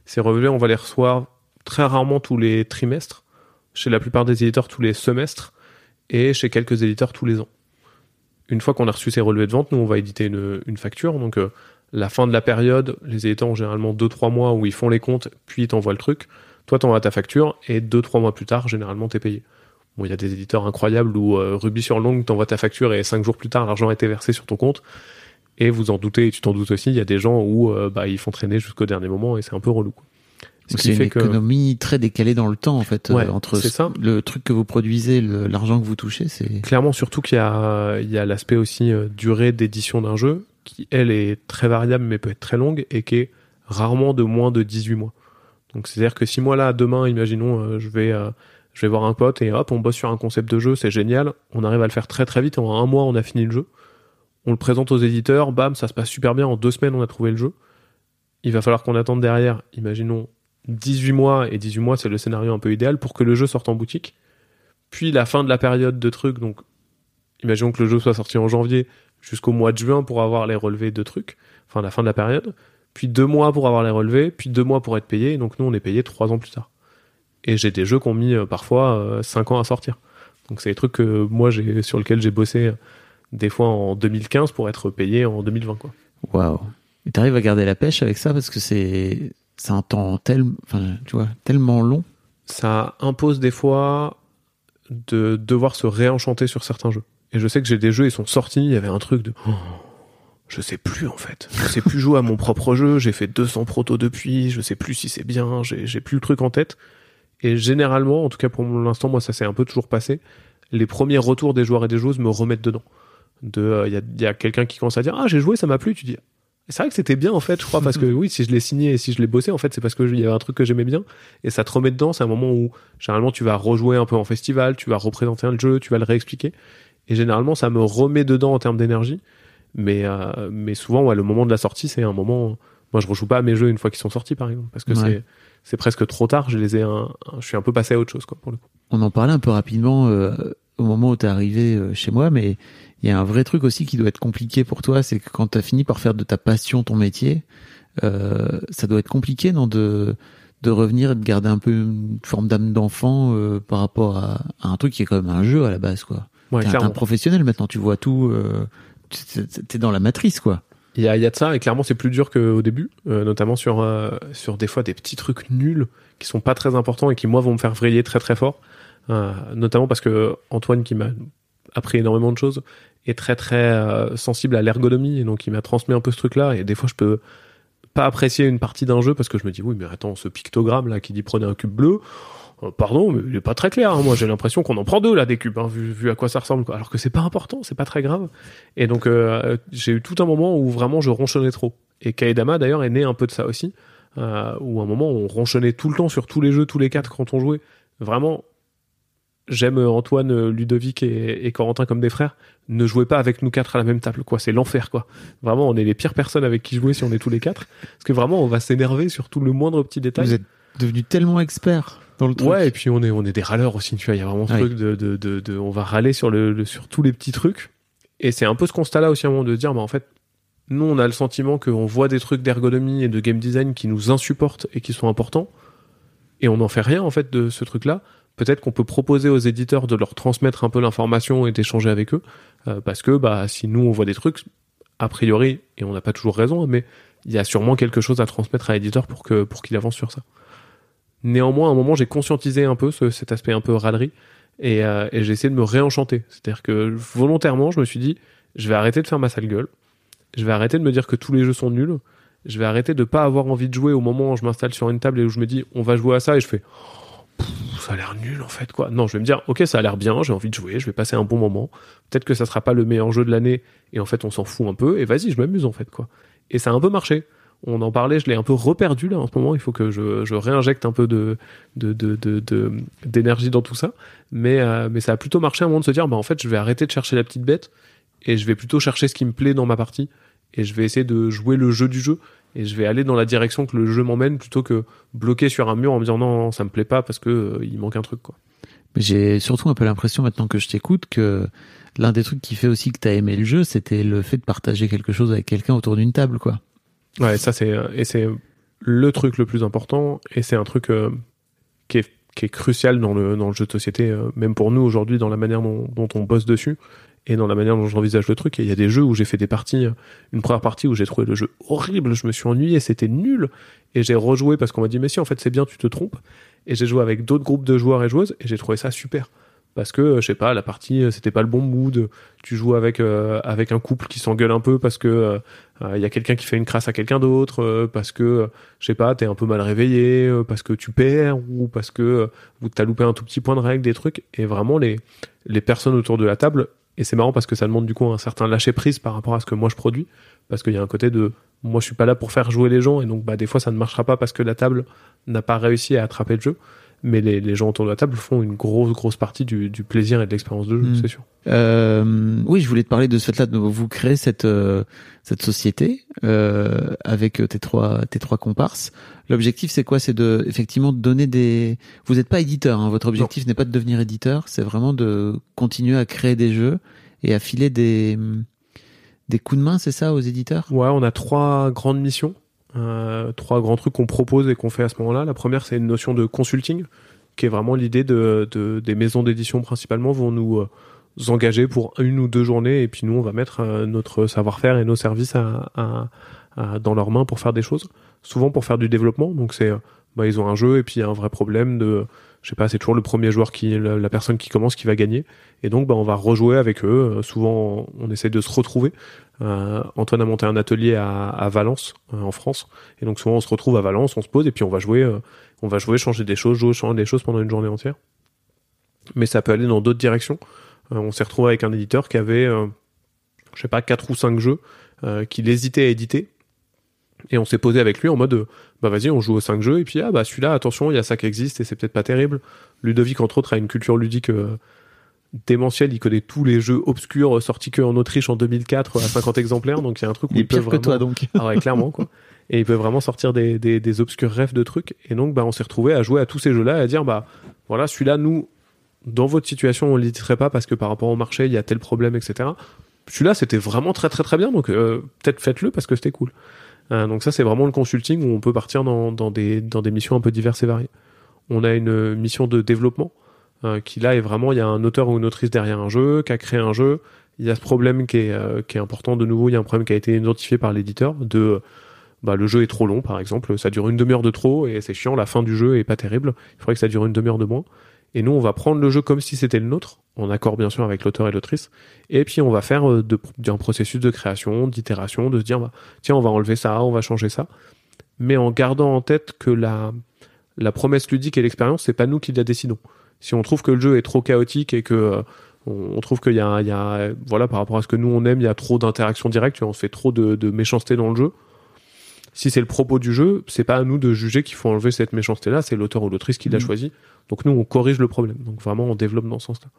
Ces relevés, on va les recevoir très rarement tous les trimestres, chez la plupart des éditeurs tous les semestres, et chez quelques éditeurs tous les ans. Une fois qu'on a reçu ces relevés de vente, nous on va éditer une facture, donc la fin de la période, les éditeurs ont généralement 2-3 mois où ils font les comptes, puis ils t'envoient le truc, toi t'envoies ta facture, et 2-3 mois plus tard, généralement t'es payé. Bon, il y a des éditeurs incroyables où rubis sur l'ongle, t'envoies ta facture et 5 jours plus tard, l'argent a été versé sur ton compte. Et vous en doutez, et tu t'en doutes aussi, il y a des gens où ils font traîner jusqu'au dernier moment et c'est un peu relou. C'est une économie très décalée dans le temps, en fait. Ouais, entre le truc que vous produisez, l'argent que vous touchez, c'est... Clairement, surtout qu'il y a, l'aspect aussi durée d'édition d'un jeu, qui, elle, est très variable, mais peut être très longue, et qui est rarement de moins de 18 mois. Donc, c'est-à-dire que si moi, là, demain, imaginons, je vais voir un pote, et hop, on bosse sur un concept de jeu, c'est génial, on arrive à le faire très très vite, en un mois, on a fini le jeu. On le présente aux éditeurs, bam, ça se passe super bien, en 2 semaines on a trouvé le jeu. Il va falloir qu'on attende derrière, imaginons 18 mois, et 18 mois c'est le scénario un peu idéal pour que le jeu sorte en boutique. Puis la fin de la période de trucs, donc imaginons que le jeu soit sorti en janvier jusqu'au mois de juin pour avoir les relevés de trucs, enfin la fin de la période, puis 2 mois pour avoir les relevés, puis 2 mois pour être payé, donc nous on est payé 3 ans plus tard. Et j'ai des jeux qui ont mis parfois 5 ans à sortir. Donc c'est des trucs que moi sur lesquels j'ai bossé des fois en 2015 pour être payé en 2020, quoi. Waouh. Et t'arrives à garder la pêche avec ça parce que c'est un temps tellement long. Ça impose des fois de devoir se réenchanter sur certains jeux. Et je sais que j'ai des jeux, ils sont sortis, il y avait un truc de je sais plus en fait. Je sais plus jouer à mon propre jeu, j'ai fait 200 protos depuis, je sais plus si c'est bien, j'ai plus le truc en tête. Et généralement, en tout cas pour l'instant, moi ça s'est un peu toujours passé, les premiers retours des joueurs et des joueuses me remettent dedans. Il y a quelqu'un qui commence à dire j'ai joué, ça m'a plu, tu dis c'est vrai que c'était bien en fait, je crois, parce que oui, si je l'ai signé et si je l'ai bossé en fait, c'est parce que il y avait un truc que j'aimais bien et ça te remet dedans. C'est un moment où généralement tu vas rejouer un peu en festival, tu vas représenter un jeu, tu vas le réexpliquer et généralement ça me remet dedans en termes d'énergie, mais souvent le moment de la sortie c'est un moment, moi je rejoue pas à mes jeux une fois qu'ils sont sortis par exemple parce que c'est presque trop tard, je suis un peu passé à autre chose, quoi, pour le coup. On en parlait un peu rapidement au moment où t'es arrivé chez moi, mais il y a un vrai truc aussi qui doit être compliqué pour toi, c'est que quand t'as fini par faire de ta passion ton métier, ça doit être compliqué, non, de revenir et de garder un peu une forme d'âme d'enfant par rapport à un truc qui est quand même un jeu à la base, quoi. Ouais, t'es un professionnel maintenant, tu vois tout, t'es dans la matrice, quoi. Il y a de ça, et clairement c'est plus dur qu'au début, notamment sur des fois des petits trucs nuls qui sont pas très importants et qui moi vont me faire vriller très très fort, notamment parce que Antoine qui m'a appris énormément de choses est très très sensible à l'ergonomie et donc il m'a transmis un peu ce truc là et des fois je peux pas apprécier une partie d'un jeu parce que je me dis oui mais attends, ce pictogramme là qui dit prenez un cube bleu, pardon mais il est pas très clair, hein. Moi j'ai l'impression qu'on en prend 2 là des cubes, hein, vu à quoi ça ressemble, quoi. Alors que c'est pas important, c'est pas très grave et donc j'ai eu tout un moment où vraiment je ronchonnais trop et Kaedama d'ailleurs est né un peu de ça aussi, où à un moment on ronchonnait tout le temps sur tous les jeux, tous les 4 quand on jouait, vraiment. J'aime Antoine, Ludovic et Corentin comme des frères. Ne jouez pas avec nous 4 à la même table, quoi. C'est l'enfer, quoi. Vraiment, on est les pires personnes avec qui jouer si on est tous les 4. Parce que vraiment, on va s'énerver sur tout le moindre petit détail. Vous êtes devenus tellement experts. dans le truc. Ouais, et puis on est des râleurs aussi, tu vois, il y a vraiment ce truc de on va râler sur tous les petits trucs. Et c'est un peu ce constat-là aussi à un moment de dire, bah en fait, nous on a le sentiment qu'on voit des trucs d'ergonomie et de game design qui nous insupportent et qui sont importants, et on n'en fait rien en fait de ce truc-là. Peut-être qu'on peut proposer aux éditeurs de leur transmettre un peu l'information et d'échanger avec eux, parce que bah si nous on voit des trucs, a priori, et on n'a pas toujours raison, mais il y a sûrement quelque chose à transmettre à l'éditeur pour qu'il avance sur ça. Néanmoins, à un moment, j'ai conscientisé un peu cet aspect un peu râlerie, et j'ai essayé de me réenchanter. C'est-à-dire que volontairement, je me suis dit, je vais arrêter de faire ma sale gueule, je vais arrêter de me dire que tous les jeux sont nuls, je vais arrêter de pas avoir envie de jouer au moment où je m'installe sur une table et où je me dis, on va jouer à ça, et je fais, ça a l'air nul en fait, quoi. Non, je vais me dire, ok, ça a l'air bien, j'ai envie de jouer, je vais passer un bon moment, peut-être que ça sera pas le meilleur jeu de l'année, et en fait, on s'en fout un peu, et vas-y, je m'amuse en fait, quoi. Et ça a un peu marché. On en parlait, je l'ai un peu reperdu là en ce moment, il faut que je réinjecte un peu d'énergie dans tout ça, mais ça a plutôt marché à un moment de se dire, bah en fait je vais arrêter de chercher la petite bête et je vais plutôt chercher ce qui me plaît dans ma partie, et je vais essayer de jouer le jeu du jeu, et je vais aller dans la direction que le jeu m'emmène plutôt que bloquer sur un mur en me disant non ça me plaît pas parce que il manque un truc, quoi. Mais j'ai surtout un peu l'impression maintenant que je t'écoute que l'un des trucs qui fait aussi que t'as aimé le jeu, c'était le fait de partager quelque chose avec quelqu'un autour d'une table, quoi. Ouais, ça c'est le truc le plus important, et c'est un truc qui est crucial dans le jeu de société, même pour nous aujourd'hui, dans la manière dont on bosse dessus et dans la manière dont j'envisage le truc. Et il y a des jeux où j'ai fait des parties, une première partie où j'ai trouvé le jeu horrible, je me suis ennuyé, c'était nul, et j'ai rejoué parce qu'on m'a dit mais si en fait c'est bien, tu te trompes, et j'ai joué avec d'autres groupes de joueurs et joueuses et j'ai trouvé ça super. Parce que, je sais pas, la partie, c'était pas le bon mood. Tu joues avec un couple qui s'engueule un peu parce que y a quelqu'un qui fait une crasse à quelqu'un d'autre, parce que, je sais pas, t'es un peu mal réveillé, parce que tu perds, ou parce que t'as loupé un tout petit point de règle, des trucs. Et vraiment, les personnes autour de la table, et c'est marrant parce que ça demande du coup un certain lâcher-prise par rapport à ce que moi je produis, parce qu'il y a un côté de, moi je suis pas là pour faire jouer les gens, et donc bah des fois ça ne marchera pas parce que la table n'a pas réussi à attraper le jeu. Mais les gens autour de la table font une grosse partie du plaisir et de l'expérience de jeu, c'est sûr. Oui, je voulais te parler de ce fait-là. Vous créez cette société avec tes trois comparses. L'objectif, c'est quoi ? C'est de effectivement donner des. Vous n'êtes pas éditeur, hein. Votre objectif n'est pas de devenir éditeur. C'est vraiment de continuer à créer des jeux et à filer des coups de main, c'est ça, aux éditeurs ? Ouais, on a trois grandes missions. Trois grands trucs qu'on propose et qu'on fait à ce moment-là. La première, c'est une notion de consulting, qui est vraiment l'idée des maisons d'édition principalement vont nous engager pour une ou deux journées, et puis nous, on va mettre notre savoir-faire et nos services dans leurs mains pour faire des choses. Souvent pour faire du développement, donc c'est ils ont un jeu et puis il y a un vrai problème de... Je sais pas, c'est toujours le premier joueur la personne qui commence qui va gagner. Et donc, on va rejouer avec eux. Souvent, on essaie de se retrouver. Antoine a monté un atelier à Valence, en France. Et donc, souvent, on se retrouve à Valence, on se pose et puis on va jouer. On va jouer, changer des choses pendant une journée entière. Mais ça peut aller dans d'autres directions. On s'est retrouvé avec un éditeur qui avait, 4 ou 5 jeux qu'il hésitait à éditer. Et on s'est posé avec lui en mode vas-y, on joue aux 5 jeux, et puis celui-là, attention, il y a ça qui existe et c'est peut-être pas terrible. Ludovic, entre autres, a une culture ludique démentielle, il connaît tous les jeux obscurs sortis que en Autriche en 2004 à 50 exemplaires, donc il y a un truc où il peut vraiment... que toi, donc. Ah ouais, clairement, quoi. Et il peut vraiment sortir des obscurs rêves de trucs, et donc on s'est retrouvé à jouer à tous ces jeux-là et à dire voilà, celui-là, nous, dans votre situation, on l'éditerait pas parce que par rapport au marché, il y a tel problème, etc. Celui-là, c'était vraiment très très très bien, donc peut-être faites-le parce que c'était cool. Donc ça, c'est vraiment le consulting où on peut partir dans des missions un peu diverses et variées. On a une mission de développement qui là est vraiment, il y a un auteur ou une autrice derrière un jeu, qui a créé un jeu, il y a ce problème qui est important de nouveau, il y a un problème qui a été identifié par l'éditeur de le jeu est trop long par exemple, ça dure une demi-heure de trop et c'est chiant, la fin du jeu est pas terrible, il faudrait que ça dure une demi-heure de moins. Et nous, on va prendre le jeu comme si c'était le nôtre, en accord bien sûr avec l'auteur et l'autrice, et puis on va faire un processus de création, d'itération, de se dire tiens, on va enlever ça, on va changer ça, mais en gardant en tête que la promesse ludique et l'expérience, c'est pas nous qui la décidons. Si on trouve que le jeu est trop chaotique et que on trouve qu'il y a par rapport à ce que nous on aime, il y a trop d'interactions directes, on se fait trop de méchanceté dans le jeu. Si c'est le propos du jeu, c'est pas à nous de juger qu'il faut enlever cette méchanceté-là, c'est l'auteur ou l'autrice qui l'a choisi. Donc nous, on corrige le problème. Donc vraiment, on développe dans ce sens-là.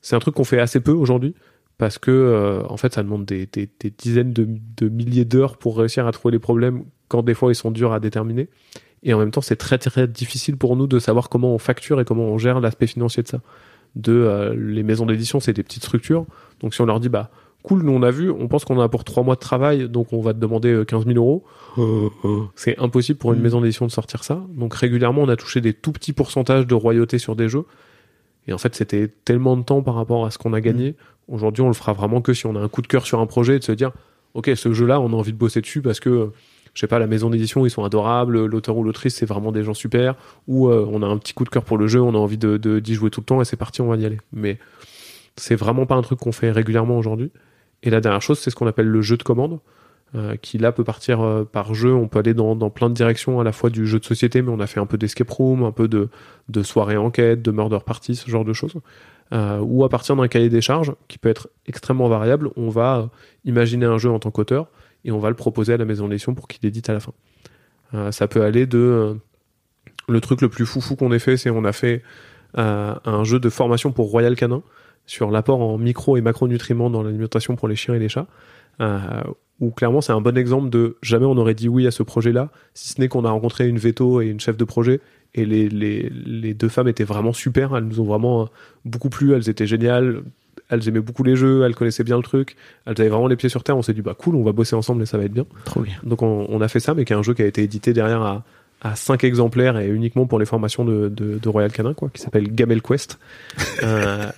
C'est un truc qu'on fait assez peu aujourd'hui, parce que en fait, ça demande des dizaines de milliers d'heures pour réussir à trouver les problèmes, quand des fois, ils sont durs à déterminer. Et en même temps, c'est très très difficile pour nous de savoir comment on facture et comment on gère l'aspect financier de ça. Les maisons d'édition, c'est des petites structures. Donc si on leur dit, bah cool, nous on a vu, on pense qu'on a pour 3 mois de travail, donc on va te demander 15 000 euros. C'est impossible pour une maison d'édition de sortir ça. Donc régulièrement, on a touché des tout petits pourcentages de royauté sur des jeux. Et en fait, c'était tellement de temps par rapport à ce qu'on a gagné. Aujourd'hui, on le fera vraiment que si on a un coup de cœur sur un projet et de se dire, ok, ce jeu-là, on a envie de bosser dessus parce que, je sais pas, la maison d'édition, ils sont adorables, l'auteur ou l'autrice, c'est vraiment des gens super, ou on a un petit coup de cœur pour le jeu, on a envie d'y jouer tout le temps et c'est parti, on va y aller. Mais c'est vraiment pas un truc qu'on fait régulièrement aujourd'hui. Et la dernière chose, c'est ce qu'on appelle le jeu de commande, qui là peut partir par jeu, on peut aller dans plein de directions, à la fois du jeu de société, mais on a fait un peu d'escape room, un peu de soirée enquête, de murder party, ce genre de choses, ou à partir d'un cahier des charges, qui peut être extrêmement variable, on va imaginer un jeu en tant qu'auteur, et on va le proposer à la maison d'édition pour qu'il édite à la fin. Ça peut aller de... le truc le plus foufou qu'on ait fait, c'est on a fait un jeu de formation pour Royal Canin, sur l'apport en micro et macronutriments dans l'alimentation pour les chiens et les chats, où clairement c'est un bon exemple de jamais on aurait dit oui à ce projet-là, si ce n'est qu'on a rencontré une veto et une chef de projet, et les deux femmes étaient vraiment super, elles nous ont vraiment beaucoup plu, elles étaient géniales, elles aimaient beaucoup les jeux, elles connaissaient bien le truc, elles avaient vraiment les pieds sur terre, on s'est dit bah cool, on va bosser ensemble et ça va être bien. Trop bien. Donc on a fait ça, mais qui est un jeu qui a été édité derrière à 5 exemplaires et uniquement pour les formations de Royal Canin, quoi, qui s'appelle Gamel Quest. On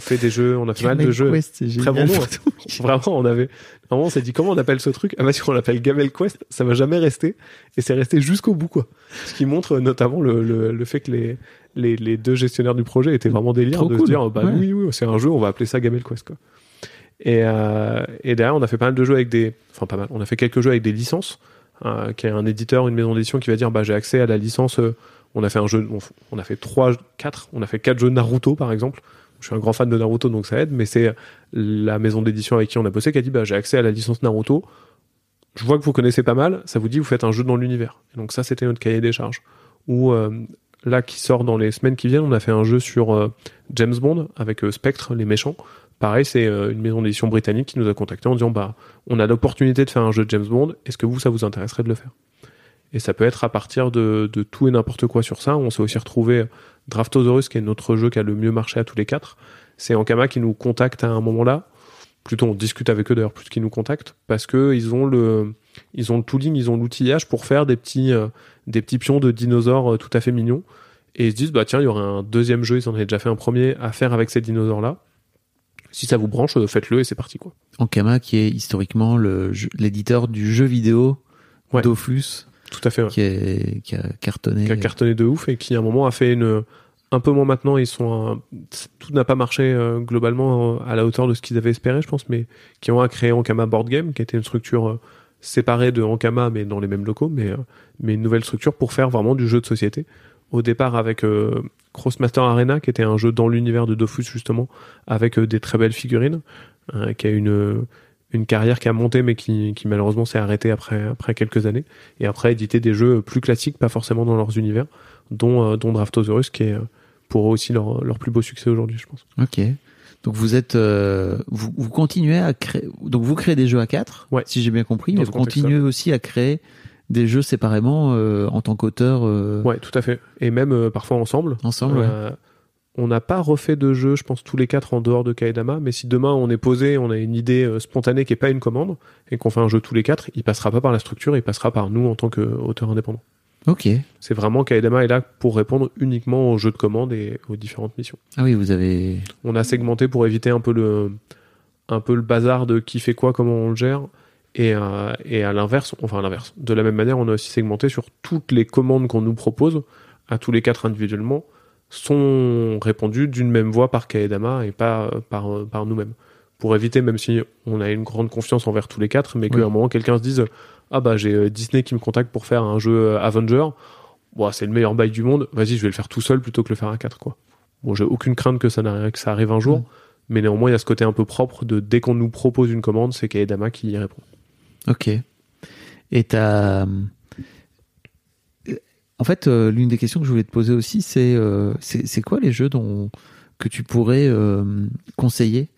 fait des jeux, on a fait Gamel mal de jeux. Quest, c'est génial. Très bon nom. Vraiment, on s'est dit comment on appelle ce truc? Ah bah si on l'appelle Gamel Quest, ça va jamais rester. Et c'est resté jusqu'au bout, quoi. Ce qui montre notamment le fait que les deux gestionnaires du projet étaient vraiment délire. Trop de cool. Se dire, bah ouais. oui, c'est un jeu, on va appeler ça Gamel Quest, quoi. Et derrière, on a fait pas mal de jeux avec on a fait quelques jeux avec des licences. Qui est un éditeur, une maison d'édition qui va dire bah j'ai accès à la licence, on a fait un jeu, on a fait 4 jeux Naruto par exemple. Je suis un grand fan de Naruto donc ça aide, mais c'est la maison d'édition avec qui on a bossé qui a dit bah j'ai accès à la licence Naruto, je vois que vous connaissez pas mal, ça vous dit vous faites un jeu dans l'univers. Et donc ça c'était notre cahier des charges. Ou là qui sort dans les semaines qui viennent, on a fait un jeu sur James Bond avec Spectre, les méchants. Pareil, c'est une maison d'édition britannique qui nous a contactés en disant bah, on a l'opportunité de faire un jeu de James Bond, est-ce que ça vous intéresserait de le faire? Et ça peut être à partir de tout et n'importe quoi sur ça. On s'est aussi retrouvé Draftosaurus, qui est notre jeu qui a le mieux marché à tous les 4. C'est Ankama qui nous contacte à un moment-là. Plutôt, on discute avec eux d'ailleurs, plus qu'ils nous contactent, parce qu'ils ont le tooling, ils ont l'outillage pour faire des petits pions de dinosaures tout à fait mignons. Et ils se disent bah, tiens, il y aura un deuxième jeu, ils en avaient déjà fait un premier, à faire avec ces dinosaures-là. Si ça vous branche, faites-le et c'est parti, quoi. Ankama, qui est historiquement l'éditeur du jeu vidéo, ouais. Dofus. Tout à fait, ouais. Qui a cartonné. Qui a cartonné de ouf et qui, à un moment, a fait un peu moins maintenant. Tout n'a pas marché globalement à la hauteur de ce qu'ils avaient espéré, je pense, mais qui ont créé Ankama Board Game, qui était une structure séparée de Ankama, mais dans les mêmes locaux, mais une nouvelle structure pour faire vraiment du jeu de société. Au départ avec Crossmaster Arena, qui était un jeu dans l'univers de Dofus, justement, avec des très belles figurines, qui a une carrière qui a monté, mais qui malheureusement s'est arrêtée après quelques années. Et après, éditer des jeux plus classiques, pas forcément dans leurs univers, dont Draftosaurus, qui est pour eux aussi leur plus beau succès aujourd'hui, je pense. Ok. Donc vous êtes, vous continuez à créer... Donc vous créez des jeux à 4, ouais. Si j'ai bien compris, mais vous continuez aussi à créer... des jeux séparément en tant qu'auteur. Ouais, tout à fait. Et même parfois ensemble. Ouais. On n'a pas refait de jeu, je pense, tous les 4 en dehors de Kaedama, mais si demain on est posé, on a une idée spontanée qui n'est pas une commande, et qu'on fait un jeu tous les 4, il ne passera pas par la structure, il passera par nous en tant qu'auteur indépendant. Ok. C'est vraiment Kaedama est là pour répondre uniquement aux jeux de commande et aux différentes missions. Ah oui, on a segmenté pour éviter un peu le bazar de qui fait quoi, comment on le gère. Et à l'inverse, de la même manière, on a aussi segmenté sur toutes les commandes qu'on nous propose, à tous les 4 individuellement, sont répondues d'une même voix par Kaedama et pas par nous-mêmes. Pour éviter, même si on a une grande confiance envers tous les 4, mais qu'à un moment, quelqu'un se dise « Ah bah j'ai Disney qui me contacte pour faire un jeu Avenger, bah, c'est le meilleur bail du monde, vas-y je vais le faire tout seul plutôt que le faire à 4 ». Bon, j'ai aucune crainte que ça arrive un jour, mais néanmoins il y a ce côté un peu propre de dès qu'on nous propose une commande, c'est Kaedama qui y répond. Ok. Et en fait, l'une des questions que je voulais te poser aussi, c'est quoi les jeux que tu pourrais conseiller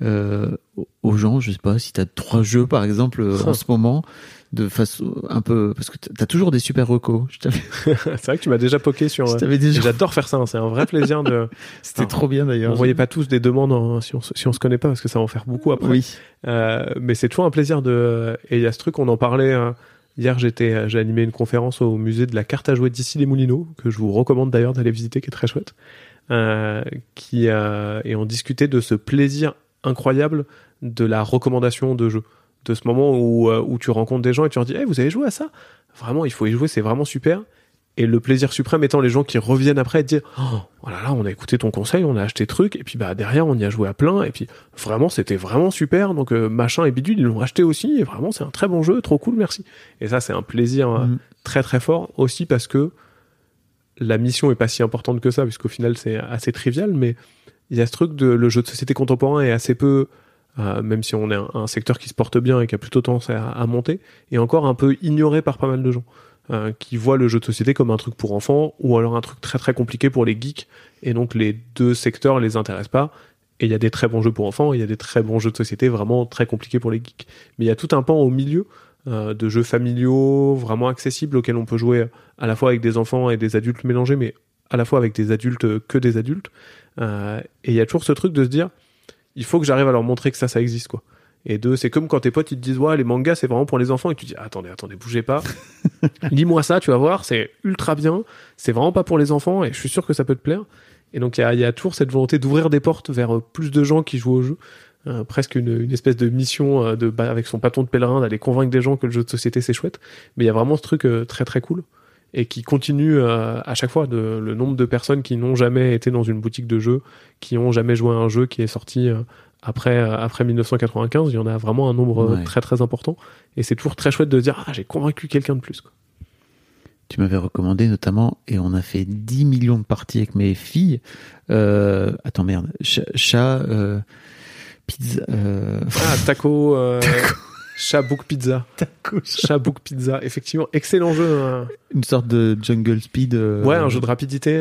aux gens, je sais pas, si t'as 3 jeux par exemple en ce moment, de façon un peu, parce que t'as toujours des super recos. C'est vrai que tu m'as déjà poké sur. J'adore faire ça, hein, c'est un vrai plaisir de. C'était trop bien d'ailleurs. On voyait pas tous des demandes si on se connaît pas, parce que ça va en faire beaucoup après. Oui. Mais c'est toujours un plaisir de. Et il y a ce truc, on en parlait. Hier, j'ai animé une conférence au musée de la carte à jouer d'Issy les Moulineaux, que je vous recommande d'ailleurs d'aller visiter, qui est très chouette. Et on discutait de ce plaisir incroyable de la recommandation de jeu. De ce moment où tu rencontres des gens et tu leur dis hey, « vous avez joué à ça ? Vraiment, il faut y jouer, c'est vraiment super !» Et le plaisir suprême étant les gens qui reviennent après et te disent « oh là là, on a écouté ton conseil, on a acheté truc, et puis bah derrière, on y a joué à plein, et puis vraiment, c'était vraiment super, donc machin et bidule, ils l'ont acheté aussi, et vraiment, c'est un très bon jeu, trop cool, merci !» Et ça, c'est un plaisir très très fort, aussi parce que la mission est pas si importante que ça, puisqu'au final, c'est assez trivial, mais il y a ce truc de le jeu de société contemporain est assez peu... même si on est un secteur qui se porte bien et qui a plutôt tendance à monter, et encore un peu ignoré par pas mal de gens qui voient le jeu de société comme un truc pour enfants ou alors un truc très très compliqué pour les geeks, et donc les deux secteurs les intéressent pas, et il y a des très bons jeux pour enfants, il y a des très bons jeux de société vraiment très compliqués pour les geeks, mais il y a tout un pan au milieu de jeux familiaux vraiment accessibles auxquels on peut jouer à la fois avec des enfants et des adultes mélangés, mais à la fois avec des adultes que des adultes, et il y a toujours ce truc de se dire il faut que j'arrive à leur montrer que ça existe, quoi. Et deux, c'est comme quand tes potes ils te disent ouais, les mangas c'est vraiment pour les enfants, et tu dis attendez, bougez pas, lis-moi ça, tu vas voir, c'est ultra bien, c'est vraiment pas pour les enfants et je suis sûr que ça peut te plaire. Et donc il y a toujours cette volonté d'ouvrir des portes vers plus de gens qui jouent au jeu, presque une espèce de mission avec son bâton de pèlerin d'aller convaincre des gens que le jeu de société c'est chouette. Mais il y a vraiment ce truc très très cool et qui continue à chaque fois. Le nombre de personnes qui n'ont jamais été dans une boutique de jeux, qui n'ont jamais joué à un jeu qui est sorti après 1995, il y en a vraiment un nombre très très important, et c'est toujours très chouette de dire j'ai convaincu quelqu'un de plus, quoi. Tu m'avais recommandé notamment, et on a fait 10 millions de parties avec mes filles, pizza... taco... Shabook Pizza. Shabook Pizza. Effectivement, excellent jeu. Une sorte de Jungle Speed. Un jeu de rapidité.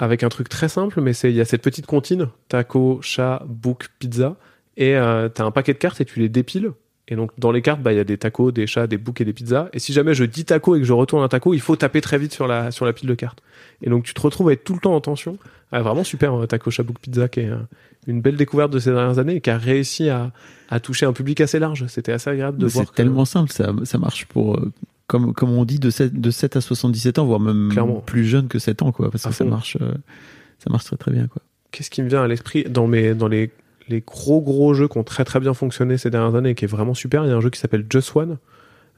Avec un truc très simple, mais il y a cette petite comptine. Taco, Shabook Pizza. Et t'as un paquet de cartes et tu les dépiles. Et donc, dans les cartes, il y a des tacos, des chats, des boucs et des pizzas. Et si jamais je dis taco et que je retourne un taco, il faut taper très vite sur la pile de cartes. Et donc, tu te retrouves à être tout le temps en tension. Vraiment super, Taco Shabook Pizza, qui est une belle découverte de ces dernières années et qui a réussi à toucher un public assez large. C'était assez agréable de voir. C'est tellement simple, ça marche pour, comme on dit, de 7 à 77 ans, voire même clairement plus jeune que 7 ans, quoi, parce que ça marche très très bien, quoi. Qu'est-ce qui me vient à l'esprit dans les gros jeux qui ont très très bien fonctionné ces dernières années et qui est vraiment super? Il y a un jeu qui s'appelle Just One,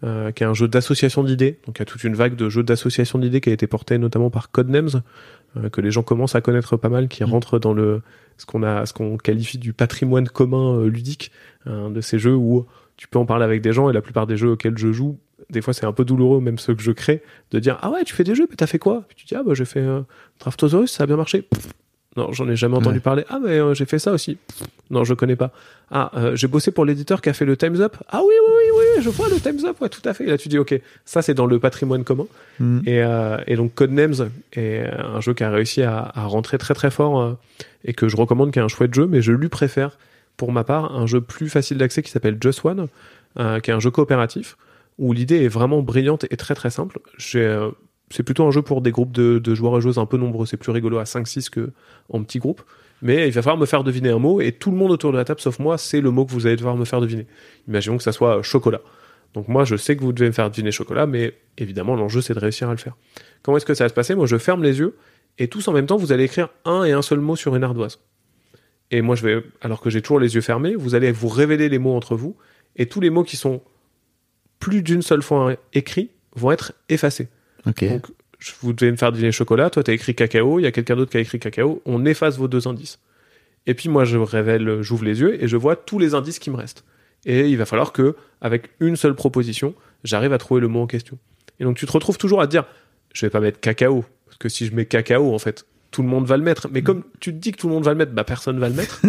qui est un jeu d'association d'idées. Donc il y a toute une vague de jeux d'association d'idées qui a été portée notamment par Codenames, que les gens commencent à connaître pas mal, qui rentre dans ce qu'on qualifie du patrimoine commun ludique, de ces jeux où tu peux en parler avec des gens, et la plupart des jeux auxquels je joue, des fois c'est un peu douloureux, même ceux que je crée, de dire ah ouais, tu fais des jeux, mais t'as fait quoi? Puis tu dis j'ai fait Draftosaurus, ça a bien marché. Non, j'en ai jamais entendu parler. Ah, mais j'ai fait ça aussi. Non, je connais pas. Ah, j'ai bossé pour l'éditeur qui a fait le Time's Up. Ah oui, je vois le Time's Up, ouais, tout à fait. Et là, tu dis, ok, ça, c'est dans le patrimoine commun. Et donc, Codenames est un jeu qui a réussi à rentrer très très fort, et que je recommande, qui est un chouette jeu, mais je lui préfère, pour ma part, un jeu plus facile d'accès qui s'appelle Just One, qui est un jeu coopératif, où l'idée est vraiment brillante et très très simple. C'est plutôt un jeu pour des groupes de joueurs et joueuses un peu nombreux. C'est plus rigolo à 5-6 qu'en petits groupes. Mais il va falloir me faire deviner un mot, et tout le monde autour de la table, sauf moi, c'est le mot que vous allez devoir me faire deviner. Imaginons que ça soit chocolat. Donc moi, je sais que vous devez me faire deviner chocolat, mais évidemment, l'enjeu, c'est de réussir à le faire. Comment est-ce que ça va se passer? Moi, je ferme les yeux, et tous en même temps, vous allez écrire un seul mot sur une ardoise. Et moi, alors que j'ai toujours les yeux fermés, vous allez vous révéler les mots entre vous, et tous les mots qui sont plus d'une seule fois écrits vont être effacés. Okay. Donc, vous devez me faire deviner chocolat, toi t'as écrit cacao, il y a quelqu'un d'autre qui a écrit cacao, on efface vos 2 indices. Et puis moi j'ouvre les yeux et je vois tous les indices qui me restent. Et il va falloir que, avec une seule proposition, j'arrive à trouver le mot en question. Et donc tu te retrouves toujours à te dire, je vais pas mettre cacao, parce que si je mets cacao, en fait, tout le monde va le mettre. Mais comme tu te dis que tout le monde va le mettre, bah personne va le mettre.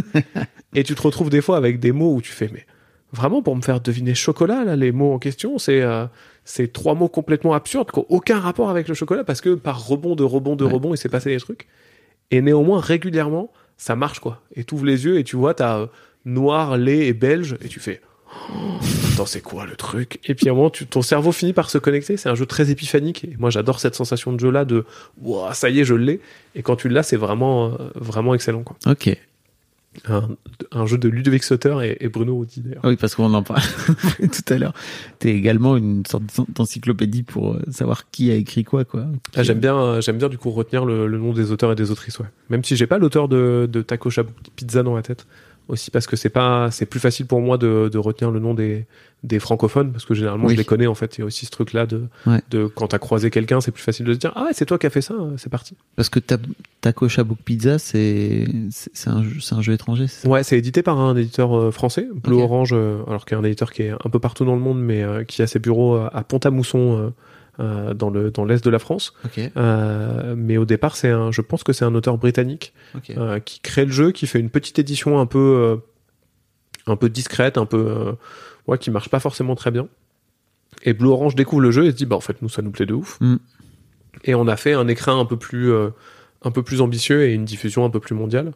Et tu te retrouves des fois avec des mots où tu fais, mais vraiment pour me faire deviner chocolat, là, les mots en question, c'est 3 mots complètement absurdes qui n'ont aucun rapport avec le chocolat, parce que par rebond, il s'est passé des trucs. Et néanmoins, régulièrement, ça marche, quoi. Et tu ouvres les yeux et tu vois, t'as noir, lait et belge, et tu fais attends, c'est quoi le truc? Et puis à un moment, ton cerveau finit par se connecter. C'est un jeu très épiphanique. Et moi, j'adore cette sensation de jeu-là de wow, ça y est, je l'ai. Et quand tu l'as, c'est vraiment, vraiment excellent, quoi. Ok. Un jeu de Ludovic Sauter et Bruno Routy, d'ailleurs. Oui, parce qu'on en parle tout à l'heure. T'es également une sorte d'encyclopédie pour savoir qui a écrit quoi, quoi. Ah, j'aime bien du coup retenir le nom des auteurs et des autrices, ouais. Même si j'ai pas l'auteur de Taco Cat Pizza dans la tête. Aussi parce que c'est plus facile pour moi de retenir le nom des francophones, parce que généralement oui. Je les connais en fait. Il y a aussi ce truc là de quand t'as croisé quelqu'un, c'est plus facile de se dire ah ouais, c'est toi qui as fait ça, c'est parti. Parce que Taco Cat Pizza c'est un jeu étranger, c'est ça? Ouais, c'est édité par un éditeur français, Bleu okay. Orange, alors qu'il y a un éditeur qui est un peu partout dans le monde, mais qui a ses bureaux à Pont-à-Mousson dans l'est de la France. Okay. Mais au départ, je pense que c'est un auteur britannique okay. Qui crée le jeu, qui fait une petite édition un peu discrète, un peu qui marche pas forcément très bien. Et Blue Orange découvre le jeu et se dit bah en fait nous ça nous plaît de ouf. Mm. Et on a fait un écrin un peu plus ambitieux et une diffusion un peu plus mondiale.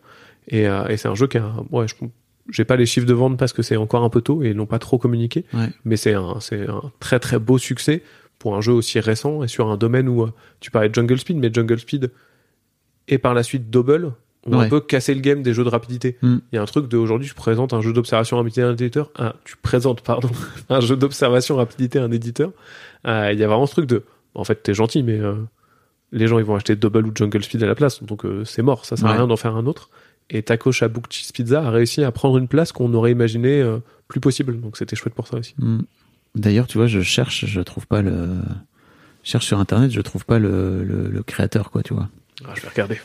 Et c'est un jeu qui a j'ai pas les chiffres de vente parce que c'est encore un peu tôt et ils l'ont pas trop communiqué. Ouais. Mais c'est un très très beau succès pour un jeu aussi récent et sur un domaine où tu parlais de Jungle Speed, mais Jungle Speed et par la suite Double ont un peu cassé le game des jeux de rapidité. Il y a un truc de aujourd'hui, tu présentes un jeu d'observation rapidité à un éditeur, un jeu d'observation rapidité à un éditeur. Il y a vraiment ce truc de en fait t'es gentil, mais les gens ils vont acheter Double ou Jungle Speed à la place, donc c'est mort, ça sert à rien d'en faire un autre. Et Taco Cat Goat Cheese Pizza a réussi à prendre une place qu'on aurait imaginé plus possible, donc c'était chouette pour ça aussi. D'ailleurs, tu vois, je cherche sur internet, je trouve pas le créateur, quoi, tu vois. Ah, je vais regarder.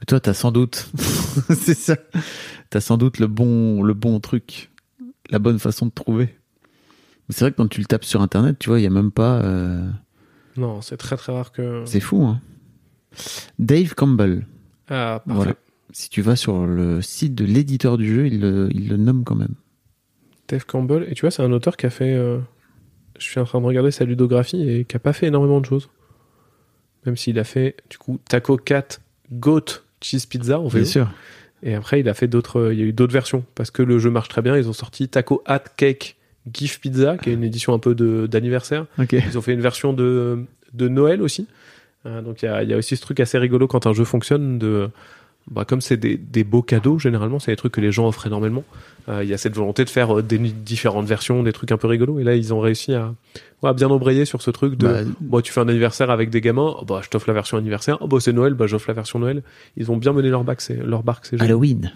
Mais toi, t'as sans doute, c'est ça. T'as sans doute le bon truc, la bonne façon de trouver. Mais c'est vrai que quand tu le tapes sur internet, tu vois, il y a même pas. Non, c'est très très rare que. C'est fou, hein. Dave Campbell. Ah, parfait. Voilà. Si tu vas sur le site de l'éditeur du jeu, il le nomme quand même. Dave Campbell, et tu vois, c'est un auteur qui a fait. Je suis en train de regarder sa ludographie et qui a pas fait énormément de choses. Même s'il a fait, du coup, Taco Cat Goat Cheese Pizza, en fait. Bien sûr. Et après, il a fait d'autres. Il y a eu d'autres versions parce que le jeu marche très bien. Ils ont sorti Taco Hat Cake Gift Pizza, qui est une édition un peu d'anniversaire. Okay. Ils ont fait une version de Noël aussi. Donc il y a aussi ce truc assez rigolo quand un jeu fonctionne de. Bah, comme c'est des beaux cadeaux, généralement, c'est des trucs que les gens offraient énormément. Il y a cette volonté de faire des différentes versions, des trucs un peu rigolos. Et là, ils ont réussi à bien embrayer sur ce truc de tu fais un anniversaire avec des gamins, je t'offre la version anniversaire, c'est Noël, j'offre la version Noël. Ils ont bien mené leur barque, c'est Halloween. Halloween,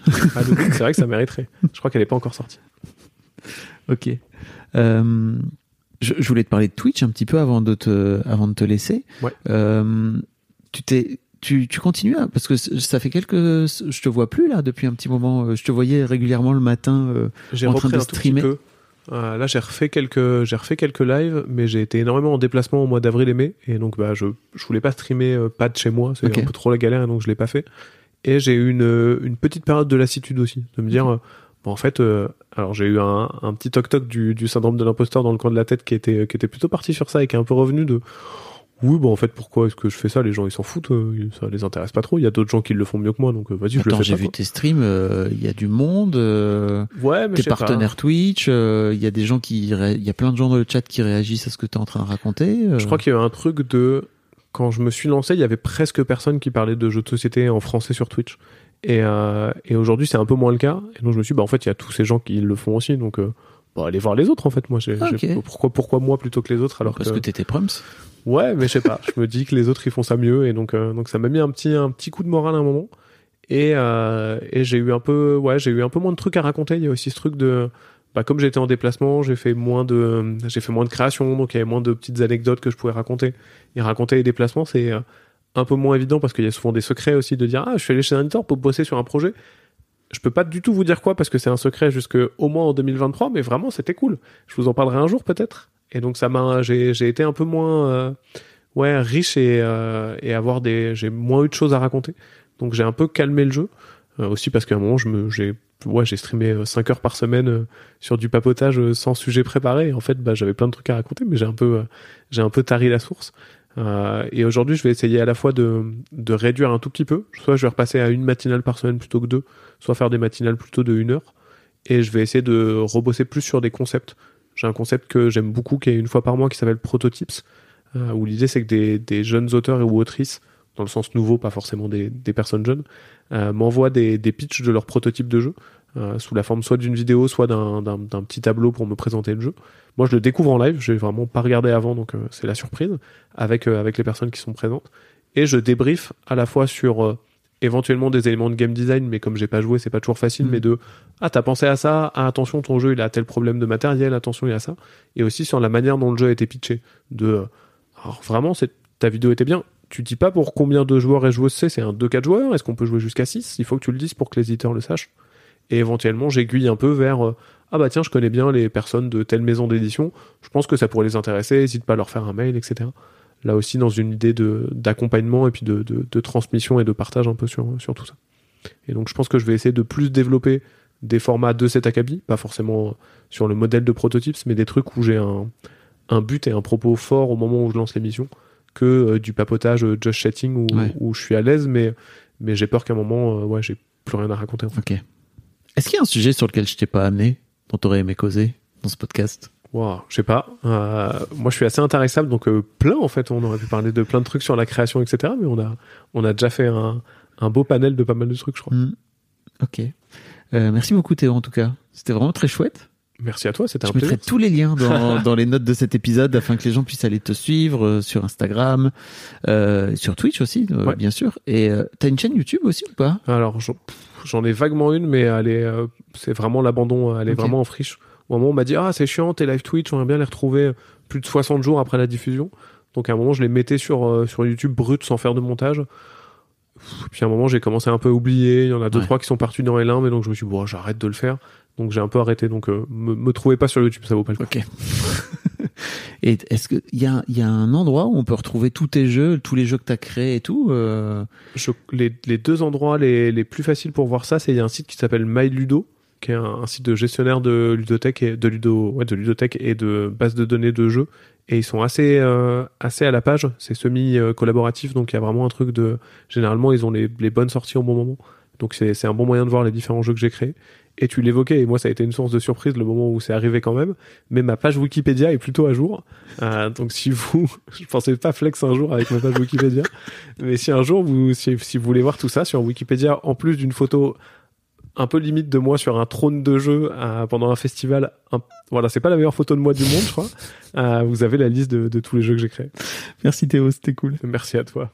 c'est vrai que ça mériterait. Je crois qu'elle n'est pas encore sortie. Ok. Je voulais te parler de Twitch un petit peu avant de te laisser. Ouais. Tu continues, hein, parce que ça fait je te vois plus là depuis un petit moment. Je te voyais régulièrement le matin en train de streamer. Là j'ai refait quelques lives, mais j'ai été énormément en déplacement au mois d'avril et mai, et donc je voulais pas streamer pas de chez moi, c'est okay. Un peu trop la galère, et donc je l'ai pas fait. Et j'ai eu une petite période de lassitude aussi, de me dire alors j'ai eu un petit toc-toc du syndrome de l'imposteur dans le coin de la tête qui était plutôt parti sur ça et qui est un peu revenu de oui, en fait, pourquoi est-ce que je fais ça? Les gens, ils s'en foutent, ça les intéresse pas trop. Il y a d'autres gens qui le font mieux que moi, donc vas-y, je le fais. J'ai vu tes streams, il y a du monde, tes partenaires Twitch, il y a des gens il y a plein de gens dans le chat qui réagissent à ce que t'es en train de raconter. Je crois qu'il y a un truc de, quand je me suis lancé, il y avait presque personne qui parlait de jeux de société en français sur Twitch. Et aujourd'hui, c'est un peu moins le cas. Et donc, je me suis dit, en fait, il y a tous ces gens qui le font aussi, donc, allez voir les autres, en fait, moi. Okay. Pourquoi moi plutôt que les autres, alors parce que t'étais prompt. Ouais, mais je sais pas, je me dis que les autres ils font ça mieux, et donc ça m'a mis un petit coup de morale à un moment, et j'ai eu un peu moins de trucs à raconter. Il y a aussi ce truc de comme j'étais en déplacement, j'ai fait moins de créations, donc il y avait moins de petites anecdotes que je pouvais raconter. Et raconter les déplacements, c'est un peu moins évident parce qu'il y a souvent des secrets aussi de dire je suis allé chez un éditeur pour bosser sur un projet. Je peux pas du tout vous dire quoi parce que c'est un secret jusqu'au moins en 2023, mais vraiment c'était cool. Je vous en parlerai un jour peut-être. Et donc j'ai été un peu moins riche et j'ai moins eu de choses à raconter. Donc j'ai un peu calmé le jeu aussi parce qu'à un moment j'ai streamé 5 heures par semaine sur du papotage sans sujet préparé. Et en fait j'avais plein de trucs à raconter, mais j'ai un peu tari la source. Et aujourd'hui je vais essayer à la fois de réduire un tout petit peu, soit je vais repasser à une matinale par semaine plutôt que deux, soit faire des matinales plutôt de 1 heure. et je vais essayer de rebosser plus sur des concepts. J'ai un concept que j'aime beaucoup qui est une fois par mois qui s'appelle Prototypes, où l'idée c'est que des jeunes auteurs ou autrices, dans le sens nouveau, pas forcément des personnes jeunes, m'envoient des pitchs de leurs prototypes de jeu, sous la forme soit d'une vidéo, soit d'un petit tableau pour me présenter le jeu. Moi je le découvre en live, je n'ai vraiment pas regardé avant, donc c'est la surprise, avec les personnes qui sont présentes, et je débriefe à la fois sur éventuellement des éléments de game design, mais comme j'ai pas joué, c'est pas toujours facile, mais de « Ah, t'as pensé à ça, ah, attention, ton jeu, il a tel problème de matériel, attention, il a ça », et aussi sur la manière dont le jeu a été pitché, de « Alors vraiment, ta vidéo était bien ». Tu dis pas pour combien de joueurs et joueuses c'est un 2-4 joueurs, est-ce qu'on peut jouer jusqu'à 6 ? Il faut que tu le dises pour que les éditeurs le sachent. Et éventuellement, j'aiguille un peu vers ah bah tiens, je connais bien les personnes de telle maison d'édition, je pense que ça pourrait les intéresser, n'hésite pas à leur faire un mail, etc. Là aussi, dans une idée d'accompagnement et puis de transmission et de partage un peu sur tout ça. Et donc, je pense que je vais essayer de plus développer des formats de cet acabit, pas forcément sur le modèle de prototypes, mais des trucs où j'ai un but et un propos fort au moment où je lance l'émission, que du papotage just chatting où je suis à l'aise, mais j'ai peur qu'à un moment, j'ai plus rien à raconter. En fait. Ok. Est-ce qu'il y a un sujet sur lequel je t'ai pas amené, dont t'aurais aimé causer dans ce podcast ? Wow, je sais pas. Moi, je suis assez intarissable, donc plein en fait. On aurait pu parler de plein de trucs sur la création, etc. Mais on a déjà fait un beau panel de pas mal de trucs, je crois. Mmh. Ok. Merci beaucoup Théo en tout cas. C'était vraiment très chouette. Merci à toi, c'était un plaisir. Je mettrai tous les liens dans les notes de cet épisode afin que les gens puissent aller te suivre sur Instagram, sur Twitch aussi, bien sûr. Et t'as une chaîne YouTube aussi ou pas ? Alors, j'en ai vaguement une, mais elle est, c'est vraiment l'abandon, elle est vraiment en friche. Au moment où on m'a dit « Ah, c'est chiant, tes live Twitch, on aimerait bien les retrouver plus de 60 jours après la diffusion. » Donc à un moment, je les mettais sur YouTube brut sans faire de montage. Puis à un moment, j'ai commencé à un peu oublier. Il y en a 2-3 qui sont partis dans les limbes, mais donc je me suis dit « Bon, j'arrête de le faire. » Donc j'ai un peu arrêté, donc me trouvez pas sur YouTube, ça vaut pas le coup. Ok. Et est-ce que il y a un endroit où on peut retrouver tous tes jeux, tous les jeux que t'as créés et tout Les deux endroits les plus faciles pour voir ça, c'est il y a un site qui s'appelle MyLudo, qui est un site de gestionnaire de ludothèque et de ludothèque et de base de données de jeux. Et ils sont assez à la page. C'est semi collaboratif, donc il y a vraiment un truc de. Généralement, ils ont les bonnes sorties au bon moment. Donc c'est un bon moyen de voir les différents jeux que j'ai créés. Et tu l'évoquais, et moi ça a été une source de surprise le moment où c'est arrivé quand même, mais ma page Wikipédia est plutôt à jour, donc si vous, je pensais pas flex un jour avec ma page Wikipédia, mais si un jour si vous voulez voir tout ça sur Wikipédia, en plus d'une photo un peu limite de moi sur un trône de jeu pendant un festival, voilà, c'est pas la meilleure photo de moi du monde je crois, vous avez la liste de tous les jeux que j'ai créés. Merci Théo, c'était cool. Merci à toi.